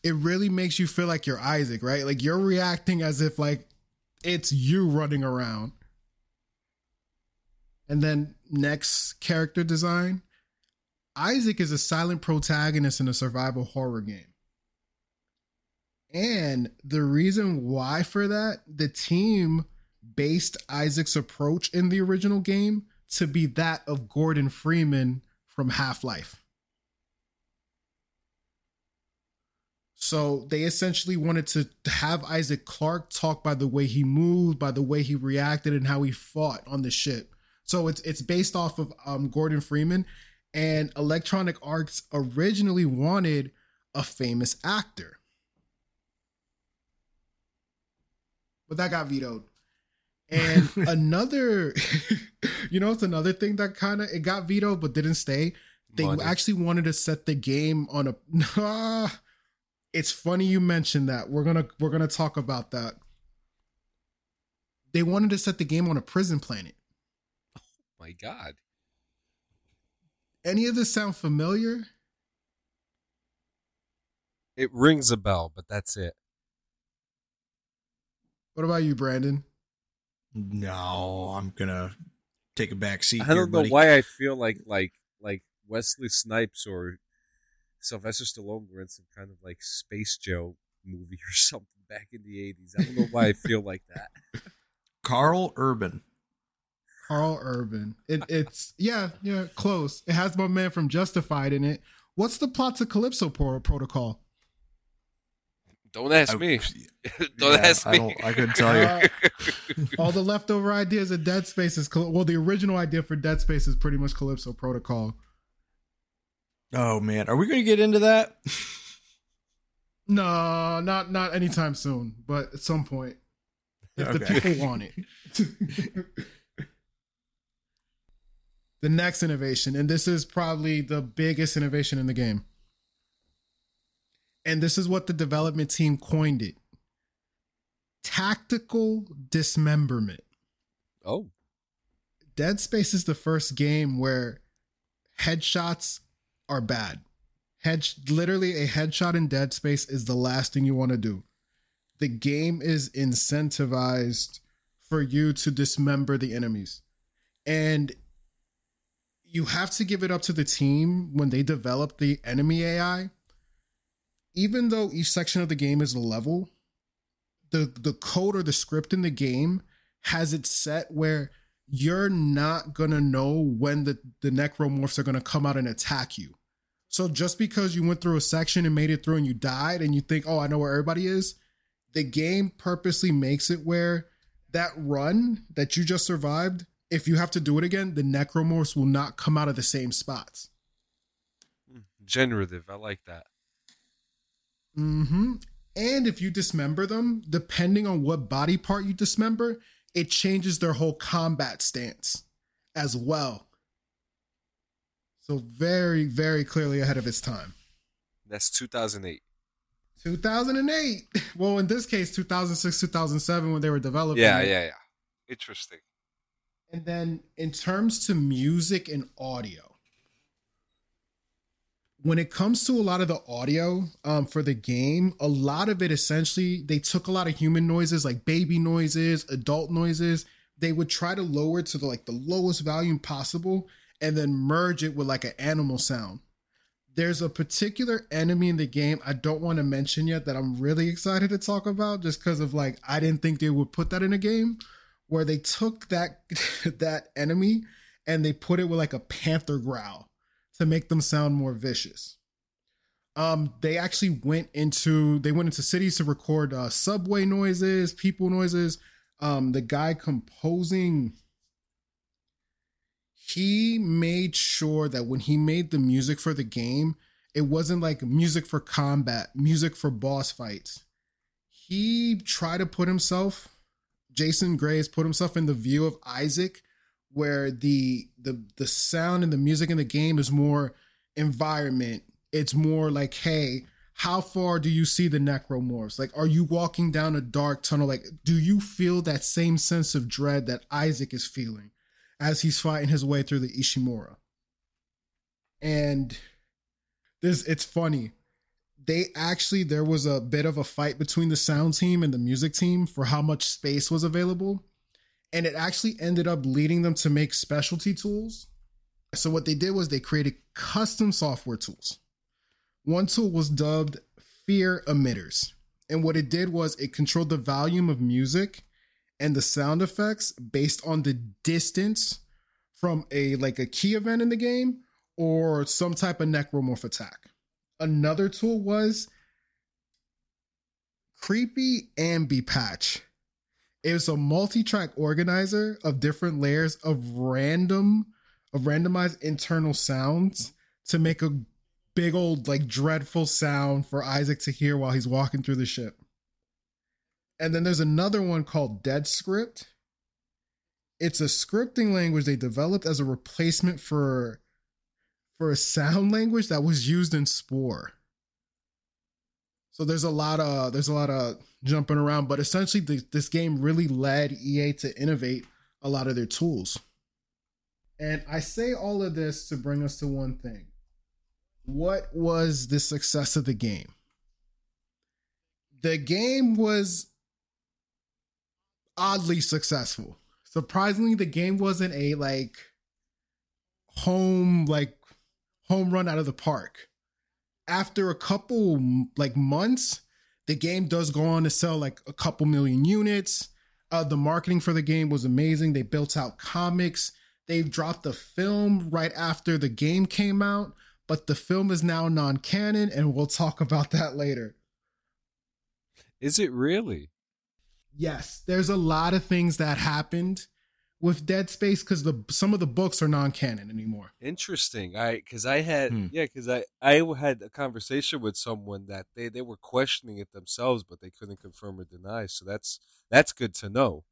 It really makes you feel like you're Isaac, right? Like you're reacting as if like it's you running around. And then next, character design. Isaac is a silent protagonist in a survival horror game. And the reason why for that, the team based Isaac's approach in the original game to be that of Gordon Freeman from Half-Life. So they essentially wanted to have Isaac Clarke talk by the way he moved, by the way he reacted, and how he fought on the ship. So it's based off of Gordon Freeman. And Electronic Arts originally wanted a famous actor, but that got vetoed. And another, it's another thing that it got vetoed, but didn't stay. They actually wanted to set the game on a, it's funny you mentioned that. We're going to talk about that. They wanted to set the game on a prison planet. Oh my God. Any of this sound familiar? It rings a bell, but that's it. What about you, Brandon? No, I'm going to take a back seat. I don't know why I feel like Wesley Snipes or Sylvester Stallone were in some kind of like Space Joe movie or something back in the 80s. I don't know why I feel like that. Carl Urban. It's yeah, close. It has my man from Justified in it. What's the plot to Calypso Protocol? Don't ask me. Don't ask me. I couldn't tell you. All the leftover ideas of Dead Space is... Well, the original idea for Dead Space is pretty much Calypso Protocol. Oh, man. Are we going to get into that? No, not anytime soon, but at some point. If the people want it. The next innovation, and this is probably the biggest innovation in the game. And this is what the development team coined it. Tactical dismemberment. Oh. Dead Space is the first game where headshots are bad. Literally a headshot in Dead Space is the last thing you want to do. The game is incentivized for you to dismember the enemies. And you have to give it up to the team when they develop the enemy AI. Even though each section of the game is a level, the code or the script in the game has it set where you're not going to know when the necromorphs are going to come out and attack you. So just because you went through a section and made it through and you died and you think, oh, I know where everybody is, the game purposely makes it where that run that you just survived, if you have to do it again, the necromorphs will not come out of the same spots. Generative. I like that. Mm-hmm. And if you dismember them, depending on what body part you dismember, it changes their whole combat stance as well. So very, very clearly ahead of its time. That's 2008. 2008. Well, in this case, 2006, 2007, when they were developing. Yeah. Interesting. And then in terms to music and audio, when it comes to a lot of the audio for the game, a lot of it essentially, they took a lot of human noises, like baby noises, adult noises. They would try to lower it to the lowest volume possible and then merge it with like an animal sound. There's a particular enemy in the game I don't want to mention yet that I'm really excited to talk about just because of I didn't think they would put that in a game, where they took that enemy and they put it with a panther growl to make them sound more vicious. They actually went into cities to record subway noises, people noises. The guy composing, he made sure that when he made the music for the game, it wasn't like music for combat, music for boss fights. He tried to put himself, Jason Graves put himself in the view of Isaac, where the sound and the music in the game is more environment. It's more like, hey, how far do you see the necromorphs? Are you walking down a dark tunnel? Do you feel that same sense of dread that Isaac is feeling as he's fighting his way through the Ishimura? And it's funny. There was a bit of a fight between the sound team and the music team for how much space was available. And it actually ended up leading them to make specialty tools. So what they did was they created custom software tools. One tool was dubbed Fear Emitters. And what it did was it controlled the volume of music and the sound effects based on the distance from a key event in the game or some type of necromorph attack. Another tool was Creepy Ambipatch. It was a multi-track organizer of different layers of randomized internal sounds to make a big old dreadful sound for Isaac to hear while he's walking through the ship. And then there's another one called Dead Script. It's a scripting language they developed as a replacement for a sound language that was used in Spore. So there's a lot of jumping around, but essentially this game really led EA to innovate a lot of their tools. And I say all of this to bring us to one thing. What was the success of the game? The game was oddly successful. Surprisingly, the game wasn't a home run out of the park. After a couple months, the game does go on to sell a couple million units. The marketing for the game was amazing. They built out comics. They dropped the film right after the game came out, but the film is now non-canon, and we'll talk about that later. Is it really? Yes. There's a lot of things that happened with Dead Space because some of the books are non-canon anymore. Interesting. I had a conversation with someone that they were questioning it themselves, but they couldn't confirm or deny. So that's good to know.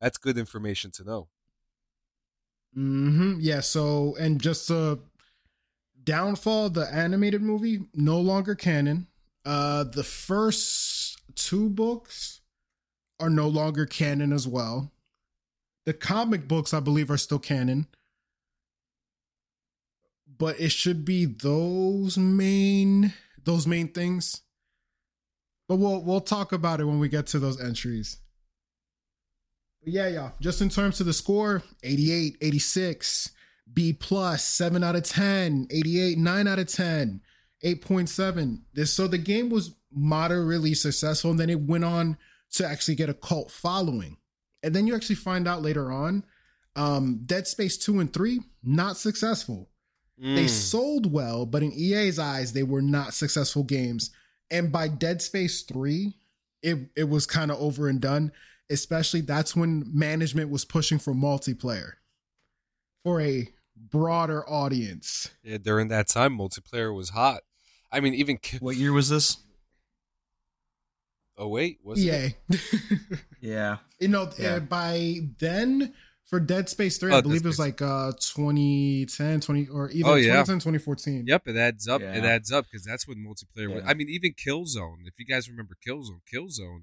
That's good information to know. Mm-hmm. Yeah. So, and just Downfall, the animated movie, no longer canon. The first two books are no longer canon as well. The comic books, I believe, are still canon. But it should be those main things. But we'll talk about it when we get to those entries. But yeah, y'all. Just in terms of the score, 88, 86, B+, 7 out of 10, 88, 9 out of 10, 8.7. So the game was moderately successful, and then it went on to actually get a cult following. And then you actually find out later on, Dead Space 2 and 3, not successful. They sold well, but in EA's eyes, they were not successful games. And by Dead Space 3, it was kind of over and done. Especially that's when management was pushing for multiplayer for a broader audience. Yeah, during that time, multiplayer was hot. I mean, even... What year was this? Oh, wait, was it? Yeah. You know, yeah. By then, for Dead Space 3, I believe it was like 2010, 20, or even 2010, 2014. Yep, it adds up. Yeah. It adds up because that's when multiplayer was. I mean, even Killzone, if you guys remember Killzone,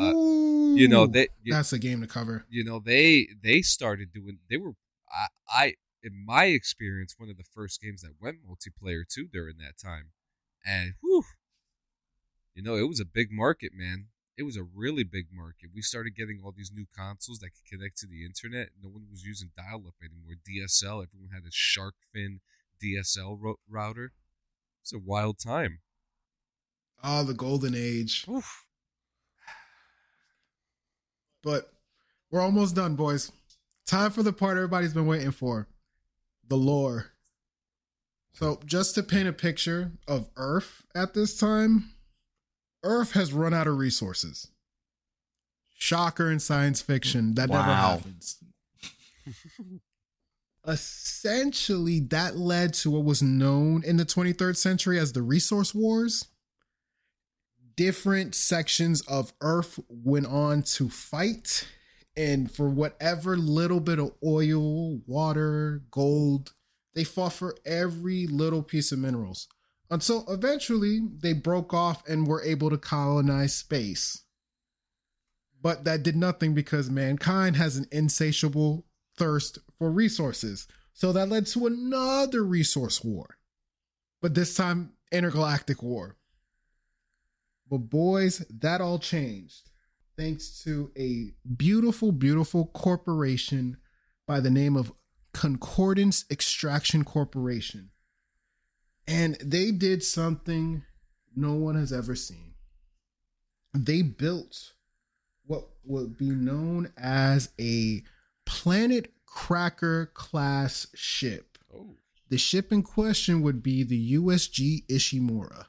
ooh, you know, that's a game to cover. You know, they started doing, they were, I in my experience, one of the first games that went multiplayer too during that time. And, whew. You know, it was a big market, man. It was a really big market. We started getting all these new consoles that could connect to the internet. No one was using dial-up anymore. DSL, everyone had a shark fin DSL router. It's a wild time. Oh, the golden age. Oof. But we're almost done, boys. Time for the part everybody's been waiting for. The lore. So just to paint a picture of Earth at this time, Earth has run out of resources. Shocker in science fiction. That never happens. Essentially, that led to what was known in the 23rd century as the Resource Wars. Different sections of Earth went on to fight. And for whatever little bit of oil, water, gold, they fought for every little piece of minerals. Until eventually they broke off and were able to colonize space. But that did nothing because mankind has an insatiable thirst for resources. So that led to another resource war. But this time, intergalactic war. But boys, that all changed. Thanks to a beautiful, beautiful corporation by the name of Concordance Extraction Corporation. And they did something no one has ever seen. They built what would be known as a Planet Cracker class ship. Oh. The ship in question would be the USG Ishimura.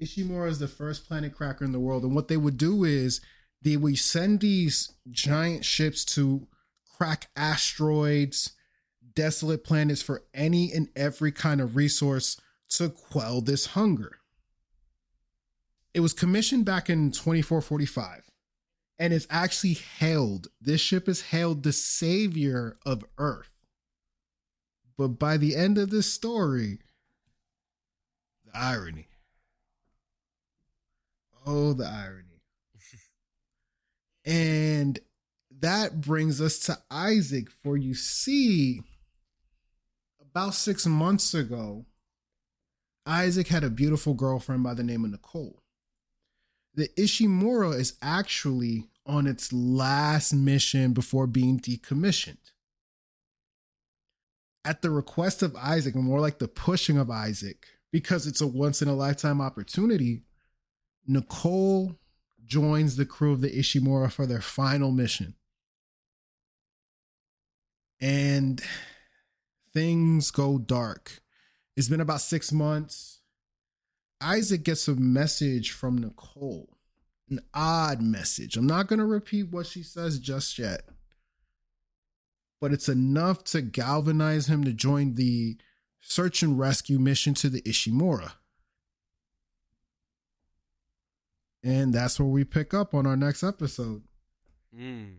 Ishimura is the first Planet Cracker in the world. And what they would do is they would send these giant ships to crack asteroids, desolate planets for any and every kind of resource to quell this hunger. It was commissioned back in 2445 and is actually hailed. This ship is hailed the savior of Earth. But by the end of this story, the irony. Oh, the irony. And that brings us to Isaac, for you see, about 6 months ago, Isaac had a beautiful girlfriend by the name of Nicole. The Ishimura is actually on its last mission before being decommissioned. At the request of Isaac, and more like the pushing of Isaac, because it's a once-in-a-lifetime opportunity, Nicole joins the crew of the Ishimura for their final mission. And things go dark. It's been about 6 months. Isaac gets a message from Nicole. An odd message. I'm not going to repeat what she says just yet. But it's enough to galvanize him to join the search and rescue mission to the Ishimura. And that's where we pick up on our next episode. Mm.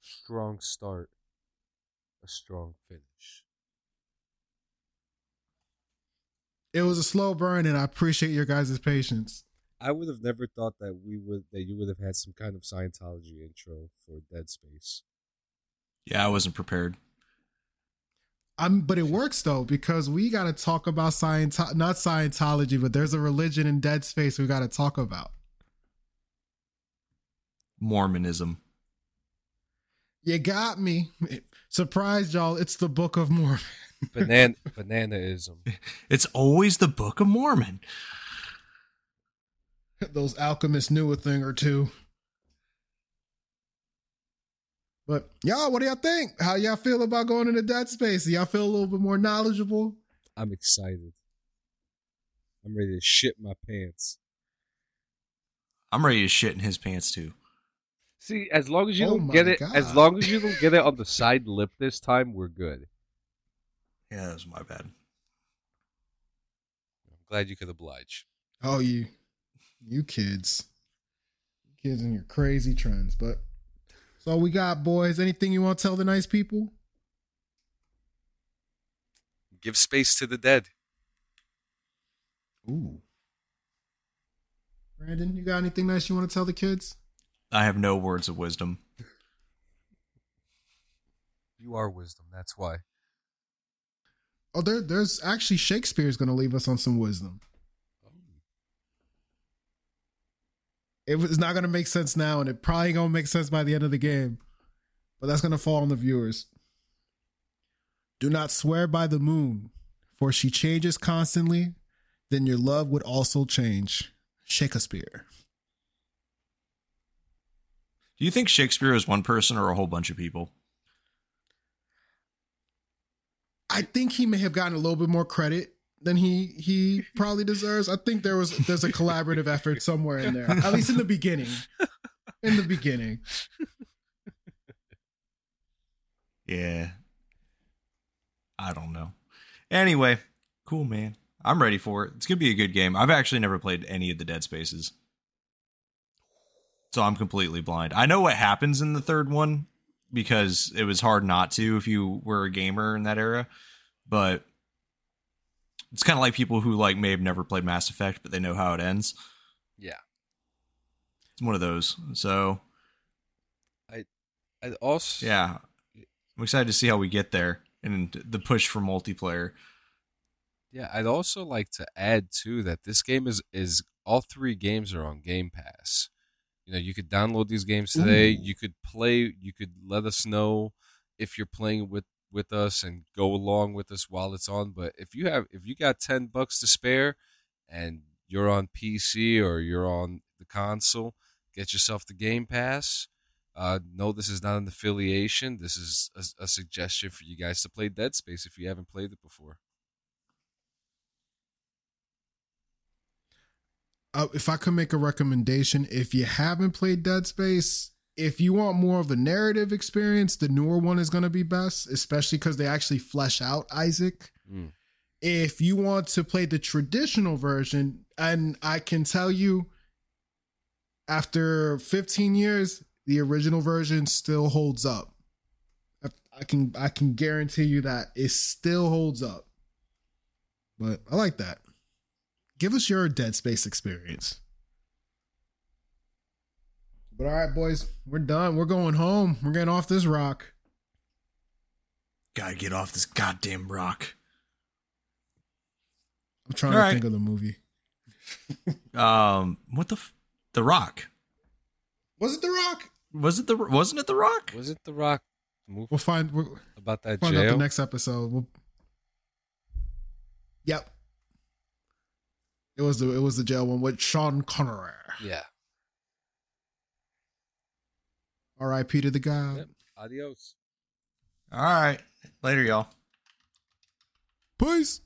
Strong start, a strong finish. It was a slow burn, and I appreciate your guys' patience. I would have never thought that you would have had some kind of Scientology intro for Dead Space. Yeah, I wasn't prepared. But it works though, because we got to talk about not Scientology, but there's a religion in Dead Space we got to talk about. Mormonism. You got me. Surprise, y'all. It's the Book of Mormon. Bananaism. It's always the Book of Mormon. Those alchemists knew a thing or two. But y'all, what do y'all think? How y'all feel about going into Dead Space? Do y'all feel a little bit more knowledgeable? I'm excited. I'm ready to shit my pants. I'm ready to shit in his pants too. See, as long as you don't get it, as long as you don't get it on the side lip this time, we're good. Yeah, that was my bad. I'm glad you could oblige. Oh, you kids. Kids and your crazy trends, but so we got, boys. Anything you want to tell the nice people? Give space to the dead. Ooh. Brandon, you got anything nice you want to tell the kids? I have no words of wisdom. You are wisdom, that's why. Oh, there's actually Shakespeare's going to leave us on some wisdom. Oh. It's not going to make sense now, and it probably going to make sense by the end of the game. But that's going to fall on the viewers. Do not swear by the moon, for she changes constantly. Then your love would also change. Shakespeare. Do you think Shakespeare is one person or a whole bunch of people? I think he may have gotten a little bit more credit than he probably deserves. I think there's a collaborative effort somewhere in there, at least in the beginning. In the beginning. Yeah. I don't know. Anyway, cool, man. I'm ready for it. It's going to be a good game. I've actually never played any of the Dead Spaces. So I'm completely blind. I know what happens in the third one because it was hard not to if you were a gamer in that era. But it's kind of like people who like may have never played Mass Effect, but they know how it ends. Yeah. It's one of those. So I also, yeah, I'm excited to see how we get there and the push for multiplayer. Yeah. I'd also like to add too, that this game is all three games are on Game Pass. You know, you could download these games today. Ooh. You could play. You could let us know if you're playing with us and go along with us while it's on. But if you got $10 to spare and you're on PC or you're on the console, get yourself the Game Pass. No, this is not an affiliation. This is a suggestion for you guys to play Dead Space if you haven't played it before. If I could make a recommendation, if you haven't played Dead Space, if you want more of a narrative experience, the newer one is going to be best, especially because they actually flesh out Isaac. Mm. If you want to play the traditional version, and I can tell you after 15 years, the original version still holds up. I can guarantee you that it still holds up. But I like that. Give us your Dead Space experience. But all right, boys, we're done. We're going home. We're getting off this rock. Gotta get off this goddamn rock. I'm trying all to think of the movie. What the Rock? Was it The Rock? Wasn't it The Rock? Was it The Rock? We'll find about that. Find jail. Out the next episode. Yep. It was the jail one with Sean Connery. Yeah. R.I.P. to the God. Yep. Adios. All right. Later, y'all. Peace.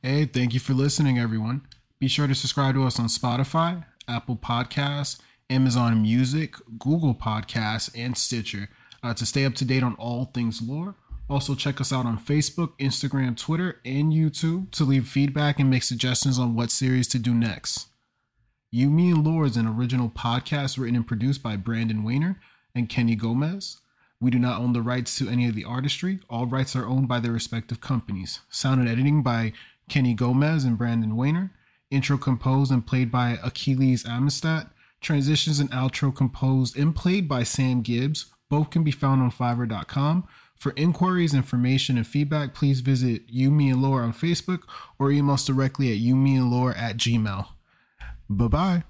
Hey, thank you for listening, everyone. Be sure to subscribe to us on Spotify, Apple Podcasts, Amazon Music, Google Podcasts, and Stitcher. To stay up to date on all things lore. Also, check us out on Facebook, Instagram, Twitter, and YouTube to leave feedback and make suggestions on what series to do next. You, Me, and Lore is an original podcast written and produced by Brandon Weiner and Kenny Gomez. We do not own the rights to any of the artistry. All rights are owned by their respective companies. Sound and editing by Kenny Gomez and Brandon Wehner. Intro composed and played by Achilles Amistad. Transitions and outro composed and played by Sam Gibbs. Both can be found on Fiverr.com. For inquiries, information, and feedback, please visit You, Me, and Lore on Facebook or email us directly at youmeandlore@gmail.com. Bye-bye.